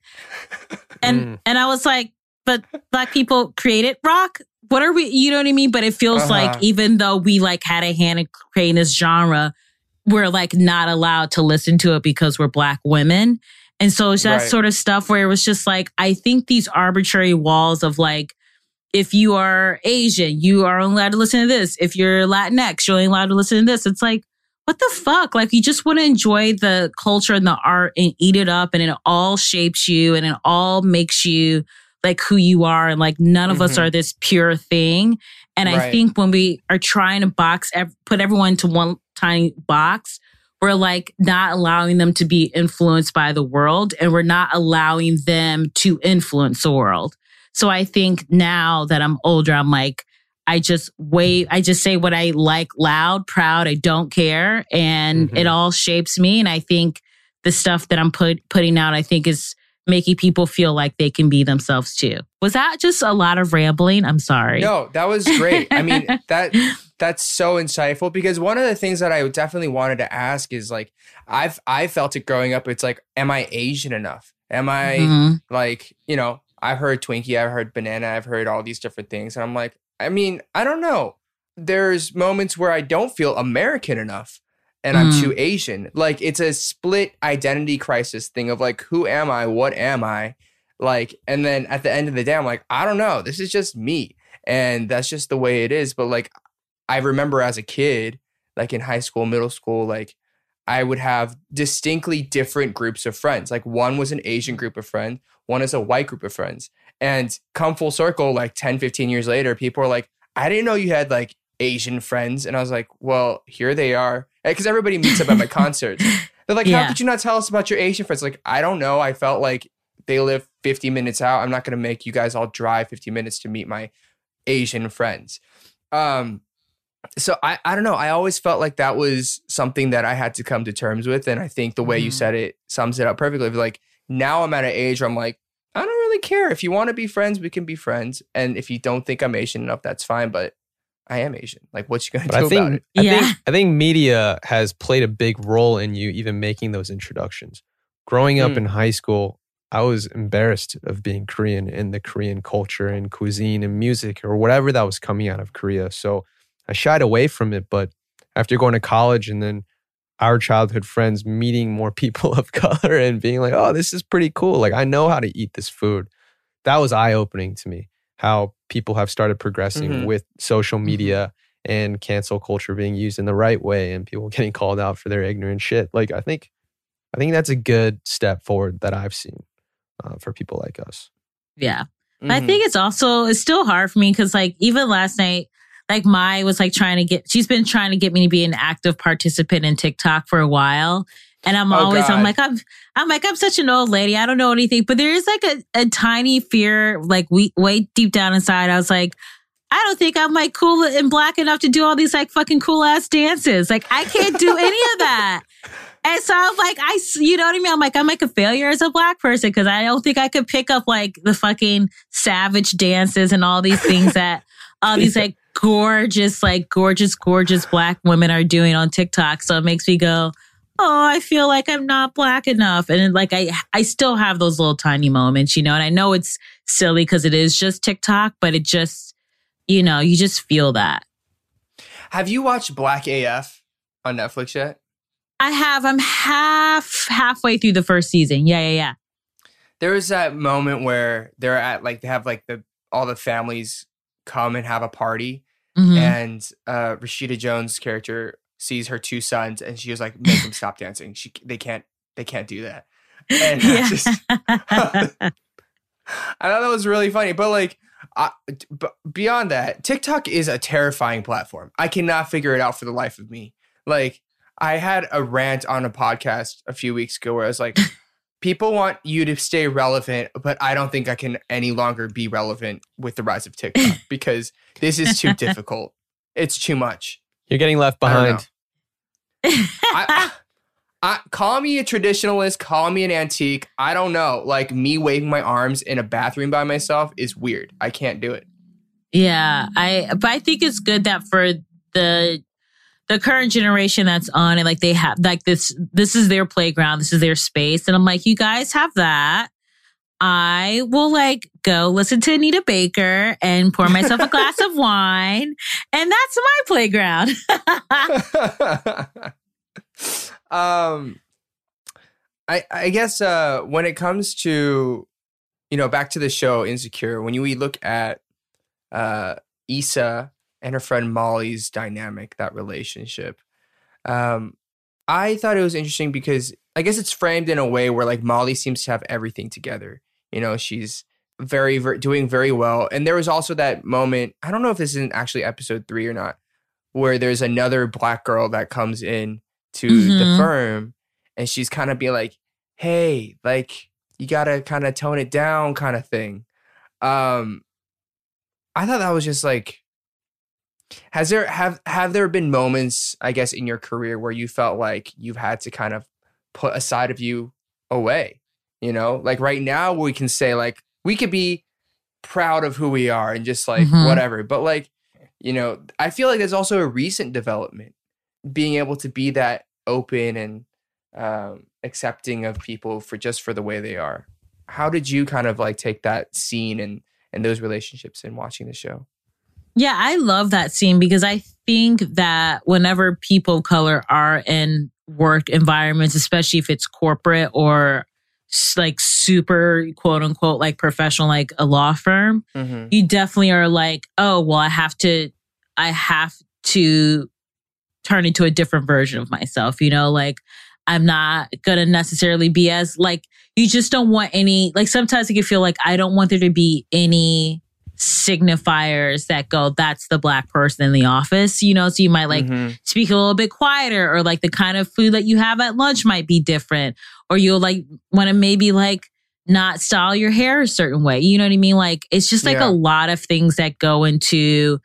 and mm. and I was like, but Black people created rock. What are we, you know what I mean? But it feels uh-huh. like even though we like had a hand in creating this genre, we're like not allowed to listen to it because we're Black women. And so it's that right. sort of stuff where it was just like, I think these arbitrary walls of like, if you are Asian, you are only allowed to listen to this. If you're Latinx, you're only allowed to listen to this. It's like, what the fuck? Like, you just want to enjoy the culture and the art and eat it up, and it all shapes you and it all makes you like who you are. And like, none of mm-hmm. us are this pure thing. And right. I think when we are trying to box, put everyone into one tiny box, we're like not allowing them to be influenced by the world, and we're not allowing them to influence the world. So I think now that I'm older, I'm like, I just wave, I just say what I like loud, proud, I don't care. And mm-hmm. it all shapes me. And I think the stuff that I'm put, putting out, I think is making people feel like they can be themselves too. Was that just a lot of rambling? I'm sorry. No, that was great. I mean, that that's so insightful, because one of the things that I definitely wanted to ask is like, I've I felt it growing up. It's like, am I Asian enough? Am I mm-hmm. like, you know, I've heard Twinkie, I've heard banana, I've heard all these different things. And I'm like, I mean, I don't know. There's moments where I don't feel American enough. And I'm mm. too Asian. Like, it's a split identity crisis thing of like, who am I? What am I? Like, and then at the end of the day, I'm like, I don't know. This is just me. And that's just the way it is. But like, I remember as a kid, like in high school, middle school, like I would have distinctly different groups of friends. Like one was an Asian group of friends. One is a white group of friends. And come full circle, like ten, fifteen years later, people are like, I didn't know you had like Asian friends. And I was like, well, here they are. Because everybody meets up at my concerts. They're like, yeah. How could you not tell us about your Asian friends? Like, I don't know. I felt like they live fifty minutes out. I'm not going to make you guys all drive fifty minutes to meet my Asian friends. Um, so I, I don't know. I always felt like that was something that I had to come to terms with. And I think the way mm. you said it sums it up perfectly. Like, now I'm at an age where I'm like, I don't really care. If you want to be friends, we can be friends. And if you don't think I'm Asian enough, that's fine. But I am Asian. Like, what you going to do think, about it? I, yeah. think, I think media has played a big role in you even making those introductions. Growing up mm. in high school, I was embarrassed of being Korean and the Korean culture and cuisine and music or whatever that was coming out of Korea. So I shied away from it. But after going to college and then our childhood friends meeting more people of color and being like, oh, this is pretty cool. Like, I know how to eat this food. That was eye-opening to me. How people have started progressing mm-hmm. with social media and cancel culture being used in the right way and people getting called out for their ignorant shit. Like, I think I think that's a good step forward that I've seen uh, for people like us. Yeah. Mm-hmm. But I think it's also, it's still hard for me because like even last night, like Mai was like trying to get, she's been trying to get me to be an active participant in TikTok for a while. And I'm always, oh I'm like, I'm, I'm like, I'm such an old lady. I don't know anything. But there is like a, a tiny fear, like we, way deep down inside. I was like, I don't think I'm like cool and black enough to do all these like fucking cool ass dances. Like I can't do any of that. And so I'm like, I, you know what I mean? I'm like, I'm like a failure as a black person because I don't think I could pick up like the fucking savage dances and all these things that all these like gorgeous, like gorgeous, gorgeous black women are doing on TikTok. So it makes me go, oh, I feel like I'm not black enough. And like, I, I still have those little tiny moments, you know, and I know it's silly because it is just TikTok, but it just, you know, you just feel that. Have you watched Black A F on Netflix yet? I have. I'm half, halfway through the first season. Yeah, yeah, yeah. There was that moment where they're at like, they have like the, all the families come and have a party mm-hmm. and uh, Rashida Jones' character sees her two sons and she was like, make them stop dancing. She they can't they can't do that. And yeah. I, just, I thought that was really funny. But like, I, but beyond that, TikTok is a terrifying platform. I cannot figure it out for the life of me. Like, I had a rant on a podcast a few weeks ago where I was like, people want you to stay relevant, but I don't think I can any longer be relevant with the rise of TikTok because this is too difficult. It's too much. You're getting left behind. I, I, I, call me a traditionalist. Call me an antique. I don't know. Like me waving my arms in a bathroom by myself is weird. I can't do it. Yeah, I. But I think it's good that for the the current generation that's on it, like they have like this. This is their playground. This is their space. And I'm like, you guys have that. I will like go listen to Anita Baker and pour myself a glass of wine. And that's my playground. um, I, I guess uh, when it comes to, you know, back to the show Insecure, when you, we look at uh, Issa and her friend Molly's dynamic, that relationship, um, I thought it was interesting because I guess it's framed in a way where like Molly seems to have everything together. You know, she's very, very doing very well. And there was also that moment, I don't know if this is actually episode three or not, where there's another black girl that comes in to mm-hmm. the firm and she's kind of be like, hey, like you got to kind of tone it down kind of thing. Um, I thought that was just like, Has there have have there been moments, I guess, in your career where you felt like you've had to kind of put a side of you away? You know, like right now we can say like we could be proud of who we are and just like mm-hmm. whatever. But like, you know, I feel like there's also a recent development, being able to be that open and um, accepting of people for just for the way they are. How did you kind of like take that scene and and those relationships in watching the show? Yeah, I love that scene because I think that whenever people of color are in work environments, especially if it's corporate or like super quote unquote like professional, like a law firm, mm-hmm. you definitely are like, oh, well, I have to, I have to turn into a different version of myself. You know, like I'm not going to necessarily be as like, you just don't want any, like sometimes you can feel like I don't want there to be any signifiers that go, that's the black person in the office, you know? So you might like mm-hmm. speak a little bit quieter, or like the kind of food that you have at lunch might be different, or you'll like want to maybe like not style your hair a certain way. You know what I mean? Like, it's just like yeah. a lot of things that go into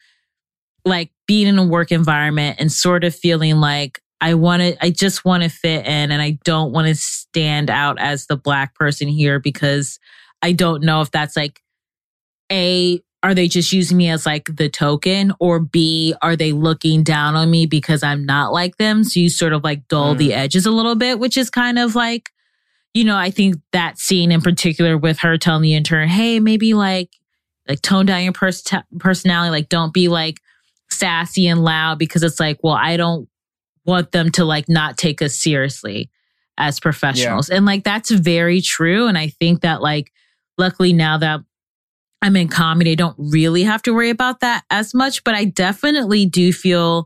like being in a work environment and sort of feeling like I want to, I just want to fit in and I don't want to stand out as the black person here because I don't know if that's like A, are they just using me as like the token, or B, are they looking down on me because I'm not like them? So you sort of like dull mm. the edges a little bit, which is kind of like, you know, I think that scene in particular with her telling the intern, hey, maybe like, like tone down your pers- t- personality, like don't be like sassy and loud, because it's like, well, I don't want them to like not take us seriously as professionals. Yeah. And like, that's very true. And I think that like, luckily now that I'm in comedy, I don't really have to worry about that as much, but I definitely do feel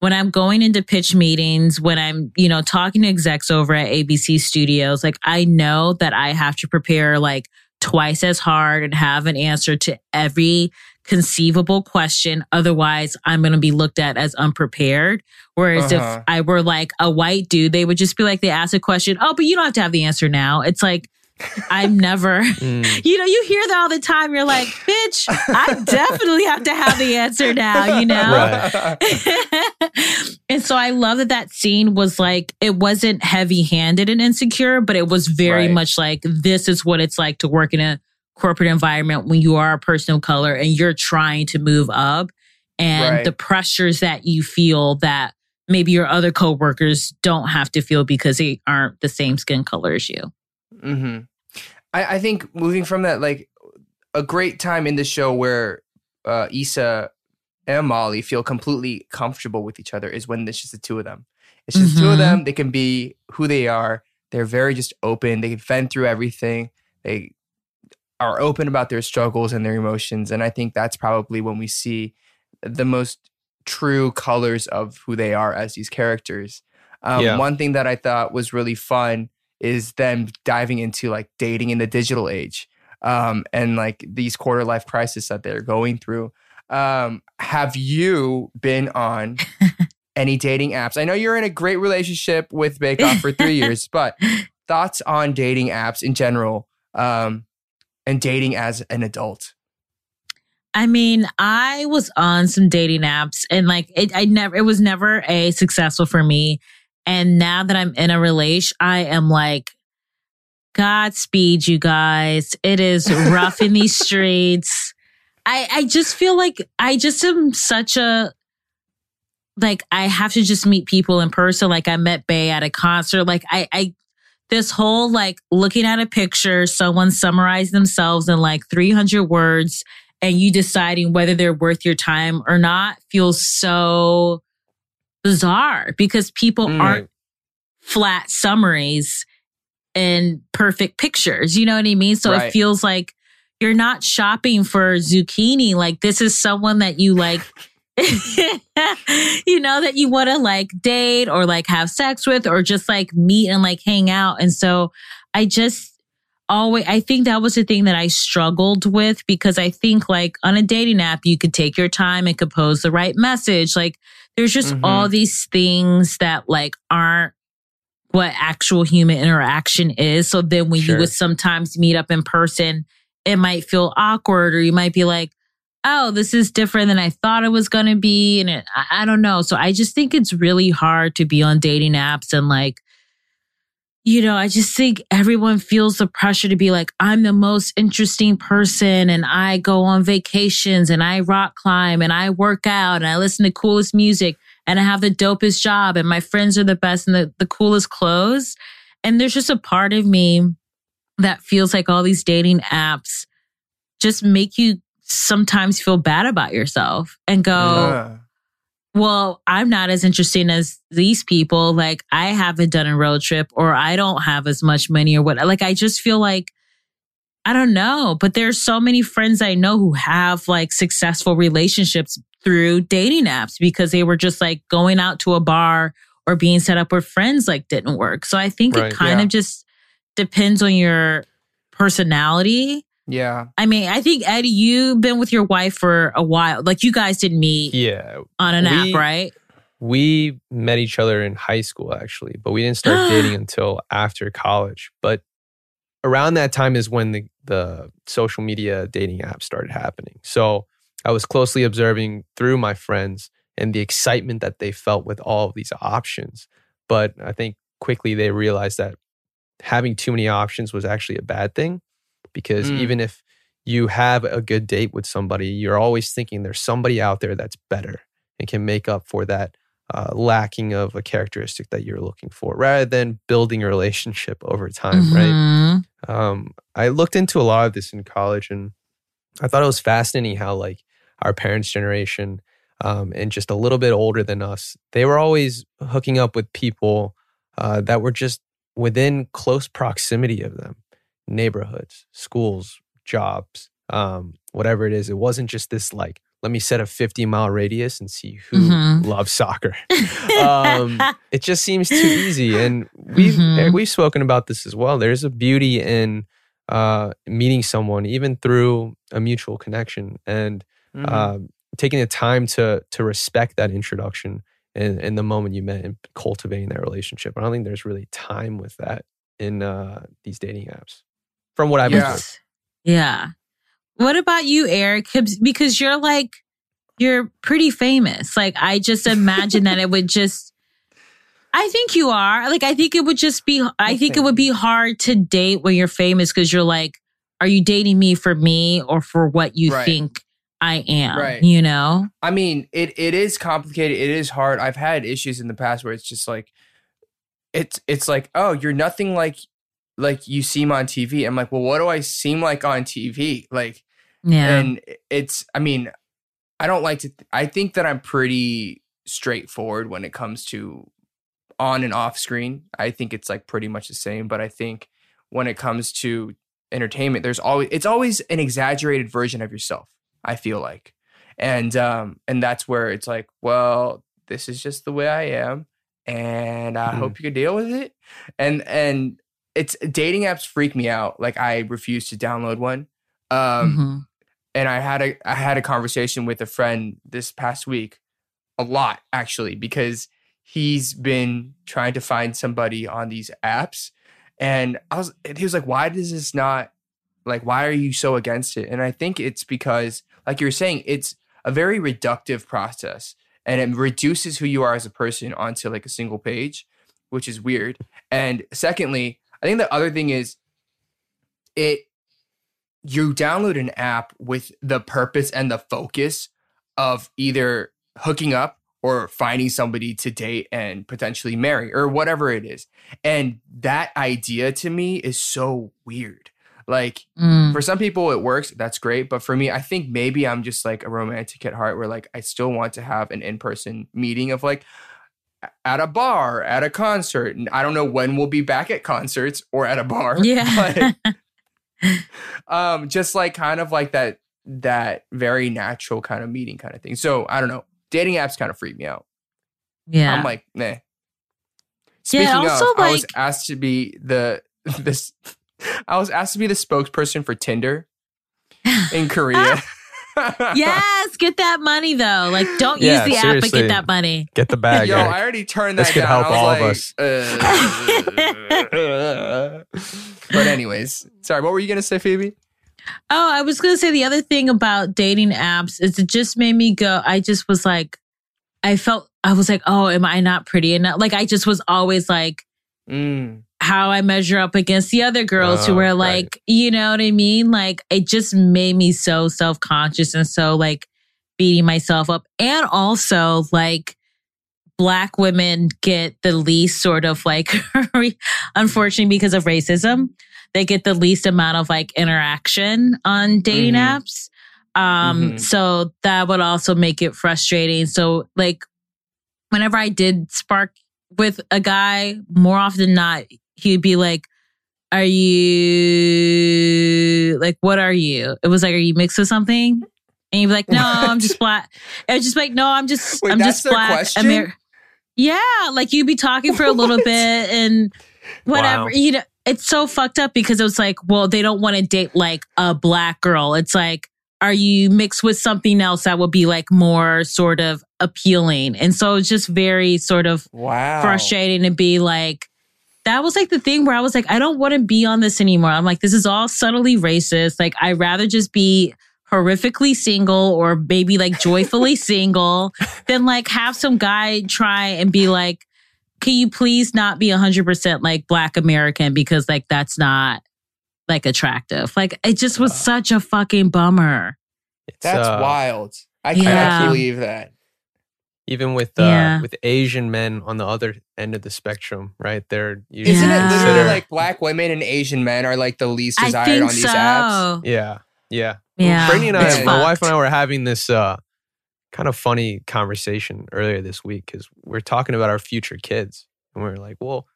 when I'm going into pitch meetings, when I'm, you know, talking to execs over at A B C Studios, like I know that I have to prepare like twice as hard and have an answer to every conceivable question. Otherwise, I'm going to be looked at as unprepared. Whereas uh-huh. if I were like a white dude, they would just be like, they ask a question, oh, but you don't have to have the answer now. It's like, I'm never, mm. you know, you hear that all the time. You're like, bitch, I definitely have to have the answer now, you know? Right. And so I love that that scene was like, it wasn't heavy handed and insecure, but it was very right. much like, this is what it's like to work in a corporate environment when you are a person of color and you're trying to move up, and right. the pressures that you feel that maybe your other coworkers don't have to feel because they aren't the same skin color as you. Mm-hmm. I, I think moving from that, like a great time in the show where uh, Issa and Molly feel completely comfortable with each other is when it's just the two of them. It's just mm-hmm. two of them. They can be who they are. They're very just open. They can fend through everything. They are open about their struggles and their emotions. And I think that's probably when we see the most true colors of who they are as these characters. Um, yeah. One thing that I thought was really fun is them diving into like dating in the digital age um, and like these quarter life crises that they're going through. Um, have you been on any dating apps? I know you're in a great relationship with Bake Off for three years, but thoughts on dating apps in general um, and dating as an adult? I mean, I was on some dating apps and like it, I never, it was never a successful for me. And now that I'm in a relation, I am like, Godspeed, you guys. It is rough in these streets. I, I just feel like I just am such a, like, I have to just meet people in person. Like I met Bay at a concert. Like I, I, this whole like looking at a picture, someone summarized themselves in like three hundred words and you deciding whether they're worth your time or not feels so bizarre because people mm. aren't flat summaries and perfect pictures. You know what I mean? So right. it feels like you're not shopping for zucchini. Like this is someone that you like, you know, that you want to like date or like have sex with or just like meet and like hang out. And so I just always, I think that was the thing that I struggled with because I think like on a dating app, you could take your time and compose the right message. Like, there's just mm-hmm. all these things that like aren't what actual human interaction is. So then when sure. you would sometimes meet up in person, it might feel awkward or you might be like, oh, this is different than I thought it was going to be. And it, I, I don't know. So I just think it's really hard to be on dating apps. And like, you know, I just think everyone feels the pressure to be like, I'm the most interesting person. And I go on vacations and I rock climb and I work out and I listen to coolest music and I have the dopest job and my friends are the best and the, the coolest clothes. And there's just a part of me that feels like all these dating apps just make you sometimes feel bad about yourself and go, yeah. well, I'm not as interesting as these people. Like, I haven't done a road trip or I don't have as much money or what. Like, I just feel like, I don't know. But there's so many friends I know who have like successful relationships through dating apps because they were just like going out to a bar or being set up with friends like didn't work. So I think right, it kind yeah. of just depends on your personality. Yeah. I mean, I think, Eddie, you've been with your wife for a while. Like, you guys didn't meet yeah, on an we, app, right? We met each other in high school, actually. But we didn't start dating until after college. But around that time is when the, the social media dating app started happening. So I was closely observing through my friends and the excitement that they felt with all of these options. But I think quickly they realized that having too many options was actually a bad thing. Because mm. even if you have a good date with somebody, you're always thinking there's somebody out there that's better and can make up for that uh, lacking of a characteristic that you're looking for, rather than building a relationship over time, mm-hmm. right? Um, I looked into a lot of this in college, and I thought it was fascinating how like our parents' generation um, and just a little bit older than us, they were always hooking up with people uh, that were just within close proximity of them. Neighborhoods, schools, jobs, um, whatever it is. It wasn't just this like, let me set a fifty mile radius and see who mm-hmm. loves soccer. um, it just seems too easy. And we've, mm-hmm. we've spoken about this as well. There's a beauty in uh, meeting someone, even through a mutual connection, and mm-hmm. uh, taking the time to to respect that introduction and, and the moment you met and cultivating that relationship. I don't think there's really time with that in uh, these dating apps. From what I've yeah. observed. Yeah. What about you, Eric? Because you're like, you're pretty famous. Like, I just imagine that it would just, I think you are. Like, I think it would just be, I think it would be hard to date when you're famous because you're like, are you dating me for me or for what you right. think I am? Right. You know? I mean, it it is complicated. It is hard. I've had issues in the past where it's just like, it's it's like, oh, you're nothing like, like you seem on T V. I'm like, well, what do I seem like on T V? Like, yeah. And it's, I mean, I don't like to, th- I think that I'm pretty straightforward when it comes to on and off screen. I think it's like pretty much the same, but I think when it comes to entertainment, there's always, it's always an exaggerated version of yourself, I feel like. And, um, and that's where it's like, well, this is just the way I am and I mm. hope you can deal with it. And, and, It's dating apps freak me out. Like, I refuse to download one. Um, mm-hmm. And I had a I had a conversation with a friend this past week, a lot actually, because he's been trying to find somebody on these apps, and I was he was like, why does this not like why are you so against it? And I think it's because, like you were saying, it's a very reductive process, and it reduces who you are as a person onto like a single page, which is weird. And secondly, I think the other thing is it you download an app with the purpose and the focus of either hooking up or finding somebody to date and potentially marry or whatever it is. And that idea to me is so weird. Like mm. for some people it works, that's great. But for me, I think maybe I'm just like a romantic at heart where like I still want to have an in-person meeting of like, at a bar, at a concert. And I don't know when we'll be back at concerts or at a bar. Yeah. But, um, just like kind of like that, that very natural kind of meeting kind of thing. So I don't know. Dating apps kind of freak me out. Yeah. I'm like, nah. Speaking yeah, also of, like- I was asked to be the, this, I was asked to be the spokesperson for Tinder in Korea. Yes, get that money though. Like, don't yeah, use the seriously. app, but get that money. Get the bag. Yo, Eric. I already turned that this down. This could help all like, of us. Uh, uh, uh. But anyways, sorry. What were you gonna say, Phoebe? Oh, I was going to say the other thing about dating apps is it just made me go, I just was like, I felt, I was like, oh, am I not pretty enough? Like, I just was always like, mm. how I measure up against the other girls oh, who were like, right. you know what I mean? Like, it just made me so self-conscious and so like beating myself up. And also like, Black women get the least sort of like, unfortunately, because of racism, they get the least amount of like interaction on dating mm-hmm. apps. Um, mm-hmm. So that would also make it frustrating. So like whenever I did spark with a guy, more often than not, he'd be like, are you like, what are you? It was like, are you mixed with something? And you'd be like, no, what? I'm just Black. It was just like, no, I'm just, Wait, I'm just Black. Amer- yeah. Like you'd be talking for a little bit and whatever, wow. you know, it's so fucked up because it was like, well, they don't want to date like a Black girl. It's like, are you mixed with something else that would be like more sort of appealing? And so it's just very sort of wow. frustrating to be like, that was like the thing where I was like, I don't want to be on this anymore. I'm like, this is all subtly racist. Like I'd rather just be horrifically single or maybe like joyfully single then like have some guy try and be like, can you please not be one hundred percent like Black American because like that's not like attractive. Like it just was uh, such a fucking bummer. That's uh, wild. I can't yeah. believe that. Even with uh, yeah. with Asian men on the other end of the spectrum, right? They're usually Isn't yeah. it literally like Black women and Asian men are like the least desired on these so. apps? Yeah. Yeah. Yeah, Brittany and I, my fucked. wife and I were having this uh, kind of funny conversation earlier this week because we're talking about our future kids. And we we're like, well,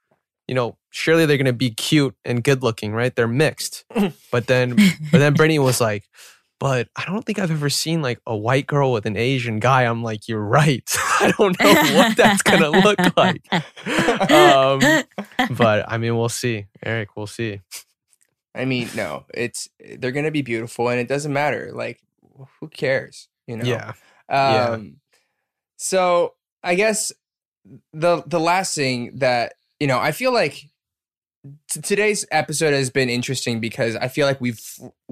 you know, surely they're going to be cute and good looking, right? They're mixed. But then but then Brittany was like, but I don't think I've ever seen like a white girl with an Asian guy. I'm like, you're right. I don't know what that's going to look like. um, but I mean, we'll see. Eric, we'll see. I mean, no, it's, they're going to be beautiful and it doesn't matter. Like, who cares? You know? Yeah. Um, yeah. So I guess the, the last thing that, you know, I feel like t- today's episode has been interesting because I feel like we've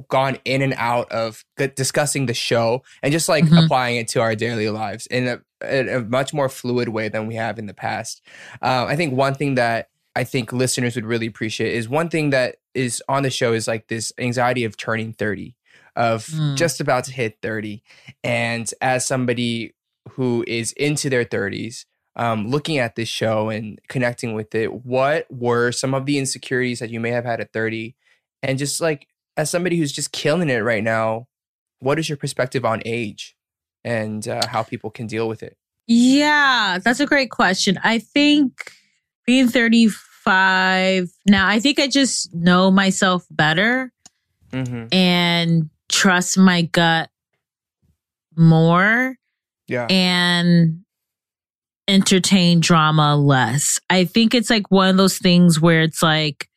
gone in and out of the, discussing the show and just like mm-hmm. applying it to our daily lives in a, in a much more fluid way than we have in the past. Um, I think one thing that I think listeners would really appreciate is one thing that is on the show is like this anxiety of turning thirty, of mm. just about to hit thirty. And as somebody who is into their thirties, um, looking at this show and connecting with it, what were some of the insecurities that you may have had at thirty? And just like, as somebody who's just killing it right now, what is your perspective on age and uh, how people can deal with it? Yeah, that's a great question. I think being thirty-five now, I think I just know myself better mm-hmm. and trust my gut more yeah. and entertain drama less. I think it's like one of those things where it's like,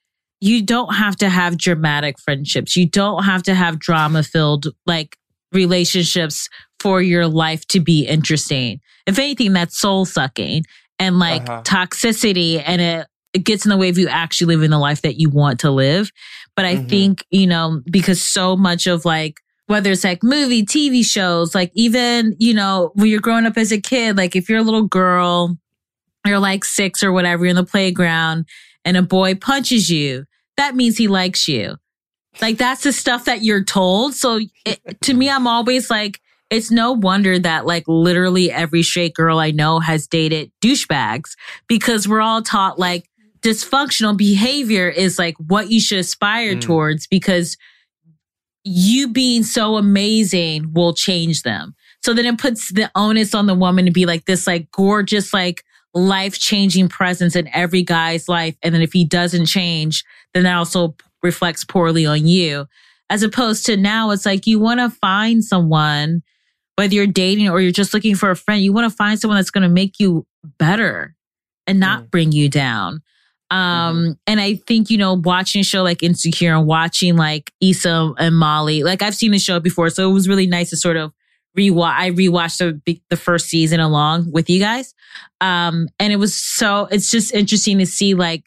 you don't have to have dramatic friendships. You don't have to have drama-filled like relationships for your life to be interesting. If anything, that's soul-sucking. And like uh-huh. toxicity, and it, it gets in the way of you actually living the life that you want to live. But I mm-hmm. think, you know, because so much of like, whether it's like movie, T V shows, like even, you know, when you're growing up as a kid, like if you're a little girl, you're like six or whatever, you're in the playground and a boy punches you, that means he likes you. Like that's the stuff that you're told. So it, to me, I'm always like, it's no wonder that like literally every straight girl I know has dated douchebags because we're all taught like dysfunctional behavior is like what you should aspire mm. towards because you being so amazing will change them. So then it puts the onus on the woman to be like this like gorgeous, like life-changing presence in every guy's life. And then if he doesn't change, then that also reflects poorly on you. As opposed to now, it's like you want to find someone, whether you're dating or you're just looking for a friend, you want to find someone that's going to make you better and not mm. bring you down. Um, mm-hmm. And I think, you know, watching a show like Insecure and watching like Issa and Molly, like I've seen the show before. So it was really nice to sort of rewatch. I rewatched the, the first season along with you guys. Um, and it was so, it's just interesting to see like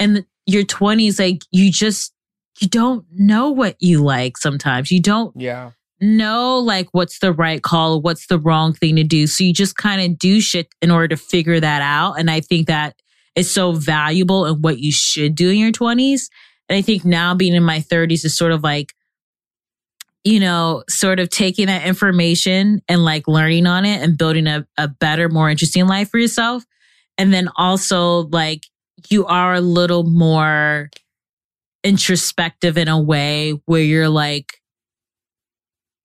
in your twenties, like you just you don't know what you like sometimes. You don't yeah. know like what's the right call, what's the wrong thing to do. So you just kind of do shit in order to figure that out. And I think that is so valuable in what you should do in your twenties. And I think now being in my thirties is sort of like, you know, sort of taking that information and like learning on it and building a, a better, more interesting life for yourself. And then also like you are a little more introspective in a way where you're like,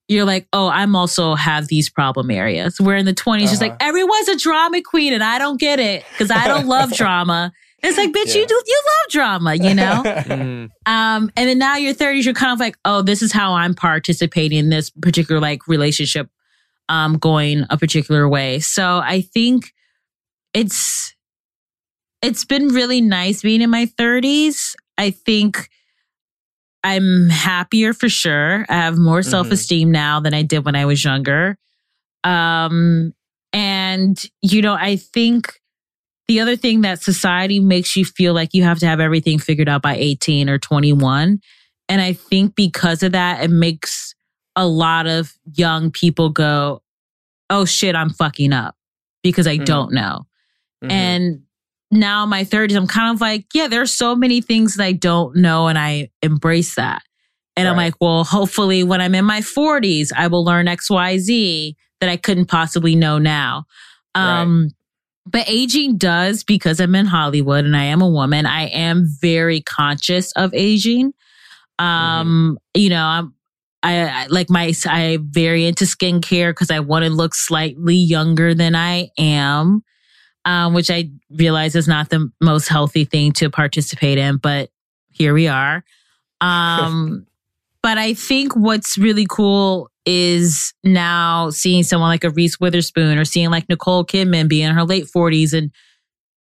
you're like, oh, I'm also have these problem areas. Where in the twenties, uh-huh. just like, everyone's a drama queen and I don't get it because I don't love drama. It's like, bitch, yeah. you do, you love drama, you know? mm. Um, and then now your thirties, you're kind of like, oh, this is how I'm participating in this particular like relationship um, going a particular way. So I think it's it's been really nice being in my thirties. I think I'm happier for sure. I have more mm-hmm. self-esteem now than I did when I was younger. Um, and, you know, I think... the other thing that society makes you feel like you have to have everything figured out by eighteen or twenty-one. And I think because of that, it makes a lot of young people go, oh shit, I'm fucking up because I mm-hmm. don't know. Mm-hmm. And now in my thirties, I'm kind of like, yeah, there's so many things that I don't know and I embrace that. And right. I'm like, well, hopefully when I'm in my forties, I will learn X, Y, Z that I couldn't possibly know now. Um, right. But aging does, because I'm in Hollywood and I am a woman, I am very conscious of aging. Um, mm-hmm. You know, I'm, I, I like my, I'm very into skincare because I want to look slightly younger than I am, um, which I realize is not the most healthy thing to participate in, but here we are. Um, but I think what's really cool is now seeing someone like a Reese Witherspoon or seeing like Nicole Kidman be in her late forties and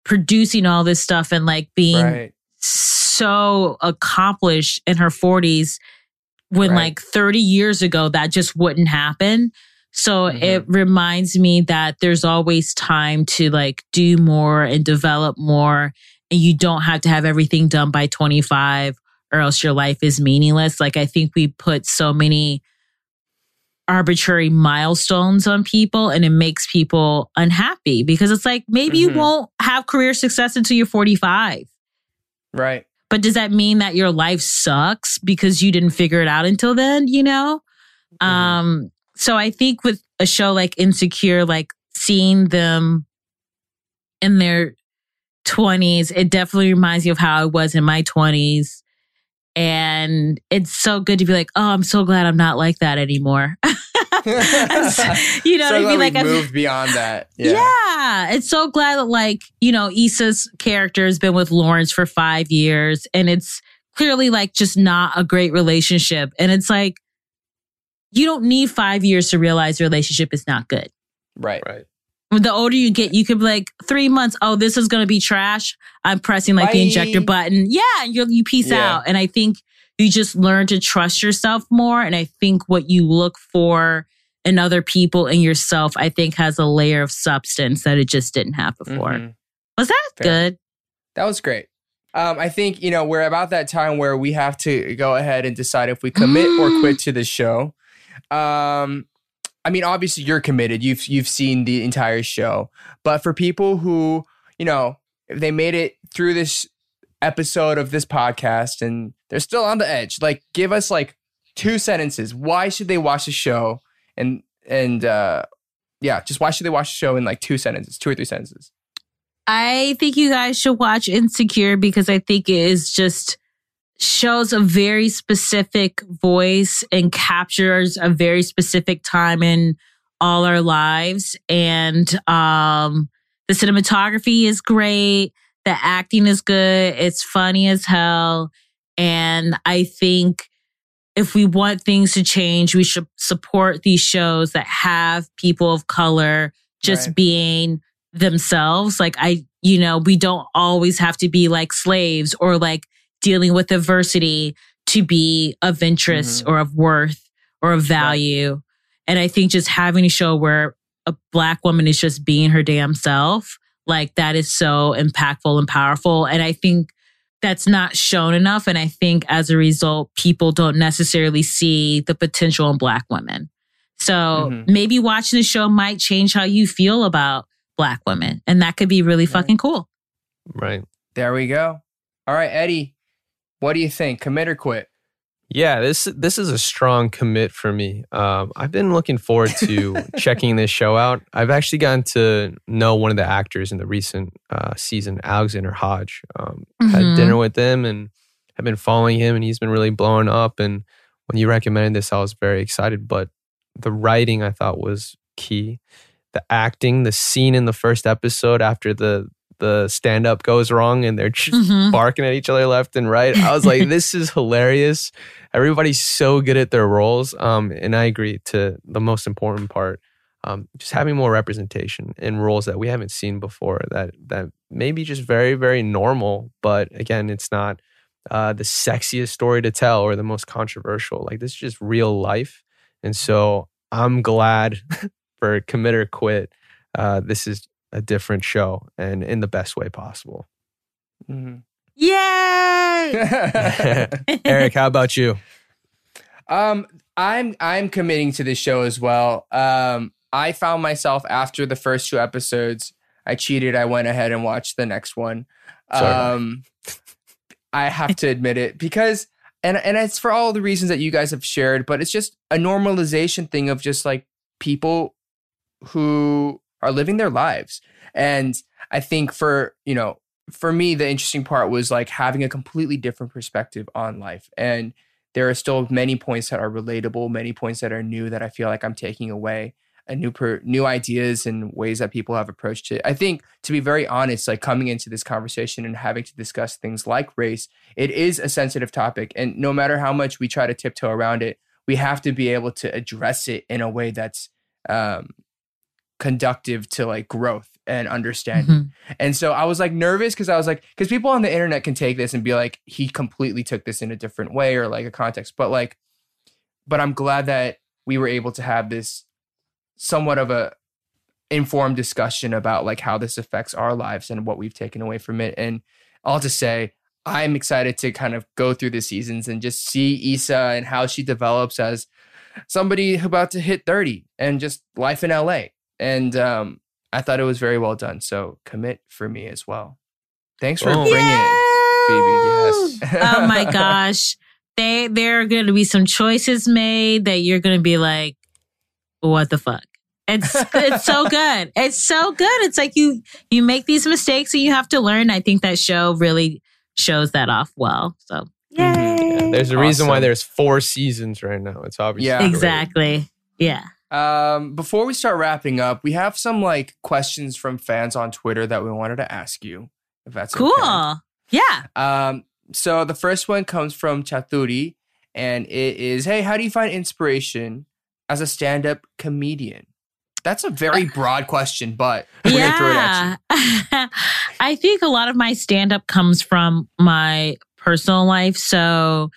producing all this stuff and like being right. so accomplished in her forties when right. like thirty years ago that just wouldn't happen. So mm-hmm. it reminds me that there's always time to like do more and develop more, and you don't have to have everything done by twenty-five or else your life is meaningless. Like I think we put so many arbitrary milestones on people and it makes people unhappy because it's like maybe mm-hmm. you won't have career success until you're forty-five. Right. But does that mean that your life sucks because you didn't figure it out until then, you know? Mm-hmm. Um, so I think with a show like Insecure, like seeing them in their twenties, it definitely reminds you of how I was in my twenties. And it's so good to be like, oh, I'm so glad I'm not like that anymore. you know so what I mean? Like we moved beyond that. Yeah. yeah. It's so glad that like, you know, Issa's character has been with Lawrence for five years and it's clearly like just not a great relationship. And it's like, you don't need five years to realize your relationship is not good. Right. Right. The older you get, you could be like three months. Oh, this is going to be trash. I'm pressing like Bye. the injector button. Yeah. And you peace yeah. out. And I think you just learn to trust yourself more. And I think what you look for in other people and yourself, I think has a layer of substance that it just didn't have before. Mm-hmm. Was that Fair. good? That was great. Um, I think, you know, we're about that time where we have to go ahead and decide if we commit mm. or quit to this show. Um, I mean, obviously you're committed. You've you've seen the entire show. But for people who, you know, if they made it through this episode of this podcast and they're still on the edge, like give us like two sentences. Why should they watch the show? And and uh, yeah, just why should they watch the show in like two sentences, two or three sentences? I think you guys should watch Insecure because I think it is just shows a very specific voice and captures a very specific time in all our lives. And um, the cinematography is great. The acting is good. It's funny as hell. And I think if we want things to change, we should support these shows that have people of color just right. being themselves. Like, I, you know, we don't always have to be like slaves or like dealing with adversity to be of interest mm-hmm. or of worth or of value. Right. And I think just having a show where a Black woman is just being her damn self, like that is so impactful and powerful. And I think that's not shown enough. And I think as a result, people don't necessarily see the potential in Black women. So mm-hmm. maybe watching the show might change how you feel about Black women. And that could be really fucking cool. Right. There we go. All right, Eddie, what do you think? Commit or quit? Yeah, this this is a strong commit for me. Um, I've been looking forward to checking this show out. I've actually gotten to know one of the actors in the recent uh, season, Alexander Hodge. Um, mm-hmm. Had dinner with him and I've been following him and he's been really blowing up. And when you recommended this, I was very excited. But the writing I thought was key. The acting, the scene in the first episode after the the stand-up goes wrong and they're just mm-hmm. barking at each other left and right. I was like, this is hilarious. Everybody's so good at their roles. Um, and I agree to the most important part, um, just having more representation in roles that we haven't seen before that, that may be just very, very normal. But again, it's not uh, the sexiest story to tell or the most controversial. Like, this is just real life. And so I'm glad for Commit or Quit. Uh, this is a different show and in the best way possible. Mm-hmm. Yay! Eric, how about you? Um, I'm I'm committing to this show as well. Um, I found myself after the first two episodes, I cheated. I went ahead and watched the next one. Um, I have to admit it because, and and it's for all the reasons that you guys have shared, but it's just a normalization thing of just like people who are living their lives. And I think for, you know, for me, the interesting part was like having a completely different perspective on life. And there are still many points that are relatable, many points that are new that I feel like I'm taking away and new, per, new ideas and ways that people have approached it. I think, to be very honest, like coming into this conversation and having to discuss things like race, it is a sensitive topic. And no matter how much we try to tiptoe around it, we have to be able to address it in a way that's, um, conductive to like growth and understanding. Mm-hmm. And so I was like nervous because I was like, because people on the internet can take this and be like, he completely took this in a different way or like a context. But like, but I'm glad that we were able to have this somewhat of a informed discussion about like how this affects our lives and what we've taken away from it. And I'll just say, I'm excited to kind of go through the seasons and just see Issa and how she develops as somebody about to hit thirty and just life in L A. And um, I thought it was very well done. So commit for me as well. Thanks for oh. bringing it, Phoebe. Yes. Oh my gosh. They, there are going to be some choices made that you're going to be like, what the fuck? It's it's so good. It's so good. It's like you, you make these mistakes and you have to learn. I think that show really shows that off well. So yay. Yeah, there's a awesome. reason why there's four seasons right now. It's obviously yeah. Exactly. Yeah. Um, before we start wrapping up, we have some like questions from fans on Twitter that we wanted to ask you, if that's cool. Okay. Yeah. Um, so the first one comes from Chaturi and it is, hey, how do you find inspiration as a stand-up comedian? That's a very broad question, but we're yeah. gonna throw it at you. I think a lot of my stand-up comes from my personal life. So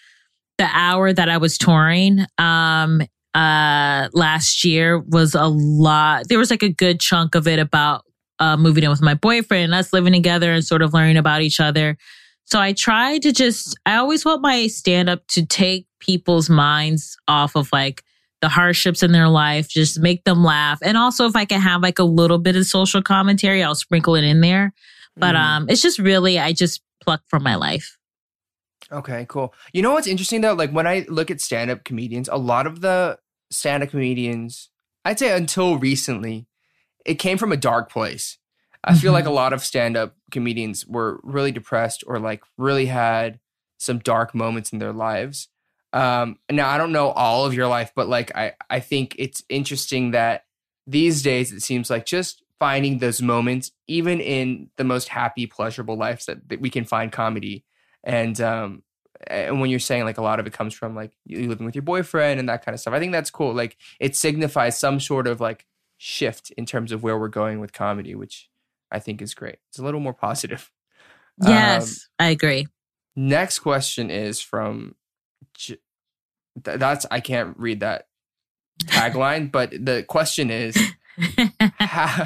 the hour that I was touring, um, Uh, last year was a lot. There was like a good chunk of it about uh, moving in with my boyfriend and us living together and sort of learning about each other. So I tried to just, I always want my stand up to take people's minds off of like the hardships in their life, just make them laugh. And also if I can have like a little bit of social commentary, I'll sprinkle it in there. But mm. um, it's just really, I just pluck from my life. Okay, cool. You know what's interesting though? Like when I look at stand up comedians, a lot of the stand-up comedians, I'd say until recently, it came from a dark place. I feel like a lot of stand-up comedians were really depressed or like really had some dark moments in their lives. Um, now, I don't know all of your life, but like I, I think it's interesting that these days it seems like just finding those moments, even in the most happy, pleasurable lives, that, that we can find comedy. And um And when you're saying like a lot of it comes from like you living with your boyfriend and that kind of stuff, I think that's cool. Like it signifies some sort of like shift in terms of where we're going with comedy, which I think is great. It's a little more positive. Yes, um, I agree. Next question is from, th- that's, I can't read that tagline, but the question is, how,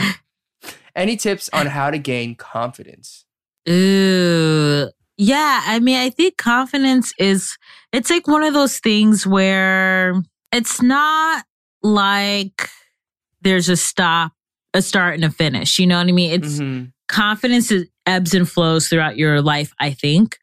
any tips on how to gain confidence? Ooh, Yeah, I mean, I think confidence is, it's like one of those things where it's not like there's a stop, a start and a finish. You know what I mean? It's mm-hmm. confidence is, ebbs and flows throughout your life, I think.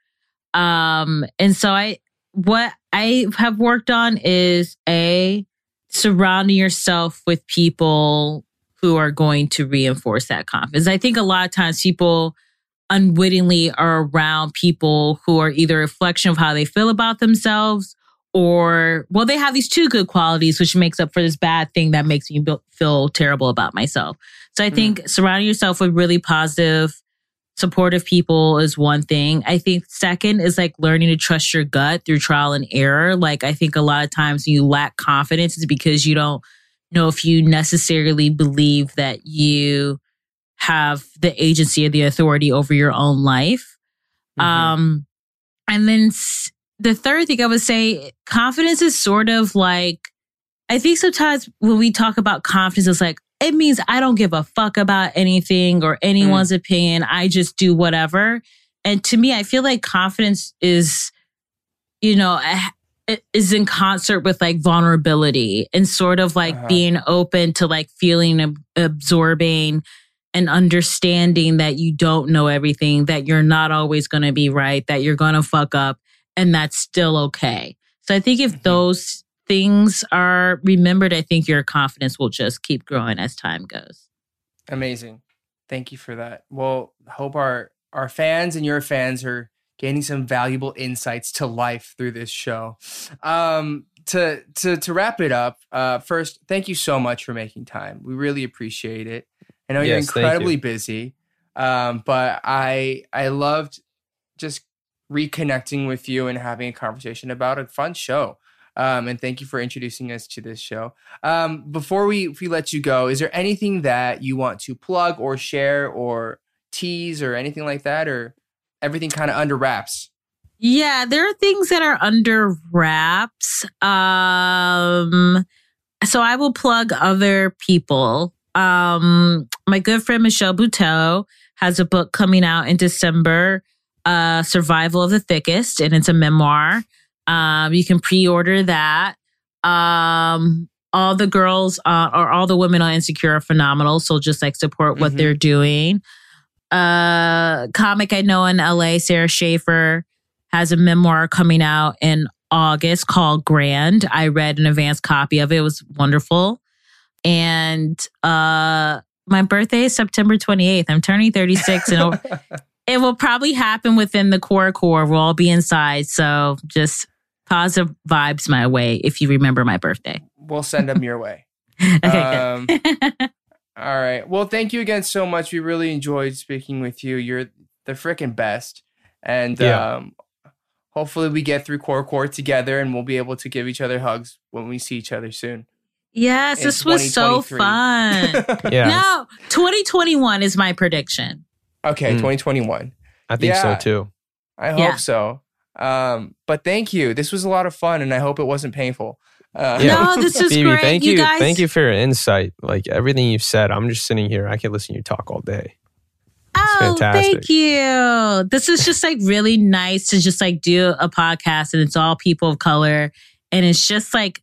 Um, and so I, what I have worked on is A, surrounding yourself with people who are going to reinforce that confidence. I think a lot of times people unwittingly are around people who are either a reflection of how they feel about themselves or, well, they have these two good qualities, which makes up for this bad thing that makes me feel terrible about myself. So I think mm. surrounding yourself with really positive, supportive people is one thing. I think second is like learning to trust your gut through trial and error. Like I think a lot of times you lack confidence is because you don't know if you necessarily believe that you have the agency or the authority over your own life. Mm-hmm. Um, and then the third thing I would say, confidence is sort of like, I think sometimes when we talk about confidence, it's like, it means I don't give a fuck about anything or anyone's mm. opinion. I just do whatever. And to me, I feel like confidence is, you know, is in concert with like vulnerability and sort of like uh-huh. being open to like feeling, ab- absorbing and understanding that you don't know everything, that you're not always going to be right, that you're going to fuck up, and that's still okay. So I think if mm-hmm. those things are remembered, I think your confidence will just keep growing as time goes. Amazing. Thank you for that. Well, hope our, our fans and your fans are gaining some valuable insights to life through this show. Um, to, to, to wrap it up, uh, first, thank you so much for making time. We really appreciate it. I know yes, you're incredibly you. busy, um, but I, I loved just reconnecting with you and having a conversation about a fun show. Um, and thank you for introducing us to this show. Um, before we, we let you go, is there anything that you want to plug or share or tease or anything like that? Or everything kind of under wraps? Yeah, there are things that are under wraps. Um, so I will plug other people. Um, my good friend Michelle Buteau has a book coming out in December, uh, Survival of the Thickest, and it's a memoir. Um, you can pre-order that. Um, all the girls uh, or all the women on Insecure are phenomenal. So just like support what mm-hmm. they're doing. Uh, comic I know in L A, Sarah Schaefer, has a memoir coming out in August called Grand. I read an advanced copy of it. It was wonderful. And uh, my birthday is September twenty-eighth. I'm turning thirty-six and it will probably happen within the core core. We'll all be inside. So just... positive vibes my way if you remember my birthday. We'll send them your way. Okay, um, all right. Well, thank you again so much. We really enjoyed speaking with you. You're the freaking best. And yeah. um, hopefully we get through Core Core together and we'll be able to give each other hugs when we see each other soon. Yes, in this was so fun. yeah. No, twenty twenty-one is my prediction. Okay, mm. twenty twenty-one. I think yeah, so too. I hope yeah. so. Um, but thank you. This was a lot of fun and I hope it wasn't painful. Uh, yeah. No, this is Phoebe, great. Thank you, you guys. Thank you for your insight. Like everything you've said, I'm just sitting here. I could listen to you talk all day. It's oh, fantastic. Thank you. This is just like really nice to just like do a podcast and it's all people of color and it's just like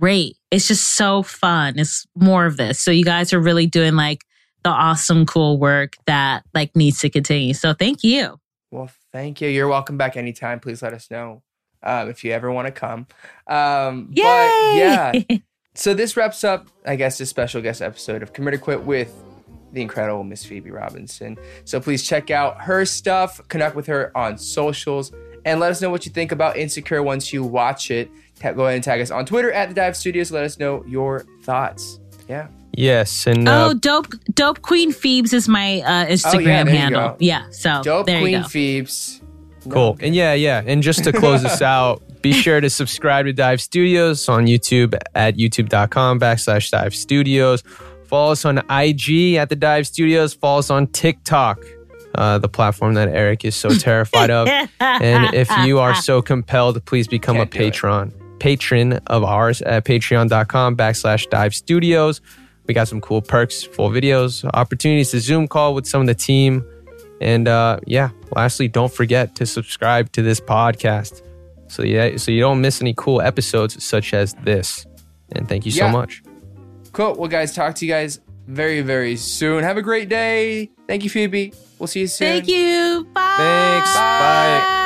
great. It's just so fun. It's more of this. So you guys are really doing like the awesome, cool work that like needs to continue. So thank you. Well, thank you. You're welcome back anytime. Please let us know um, if you ever want to come. Um, Yay! But yeah. So this wraps up, I guess, this special guest episode of Commit or Quit with the incredible Miss Phoebe Robinson. So please check out her stuff, connect with her on socials, and let us know what you think about Insecure once you watch it. Ta- go ahead and tag us on Twitter at The Dive Studios. Let us know your thoughts. Yeah. Yes. And uh, oh, dope, dope Queen Phoebes is my uh, Instagram oh yeah, handle. Yeah. So dope there Queen you go. Phoebes. Cool. And yeah, yeah. And just to close this out, be sure to subscribe to Dive Studios on YouTube at youtube.com backslash Dive Studios. Follow us on I G at The Dive Studios. Follow us on TikTok, uh, the platform that Eric is so terrified of. And if you are so compelled, please become Can't a patron, patron of ours at patreon.com backslash Dive Studios. We got some cool perks, full videos, opportunities to Zoom call with some of the team, And uh, yeah, lastly, don't forget to subscribe to this podcast so yeah, so you don't miss any cool episodes such as this. And thank you yeah. so much. Cool. Well, guys, talk to you guys very, very soon. Have a great day. Thank you, Phoebe. We'll see you soon. Thank you. Bye. Thanks. Bye. Bye.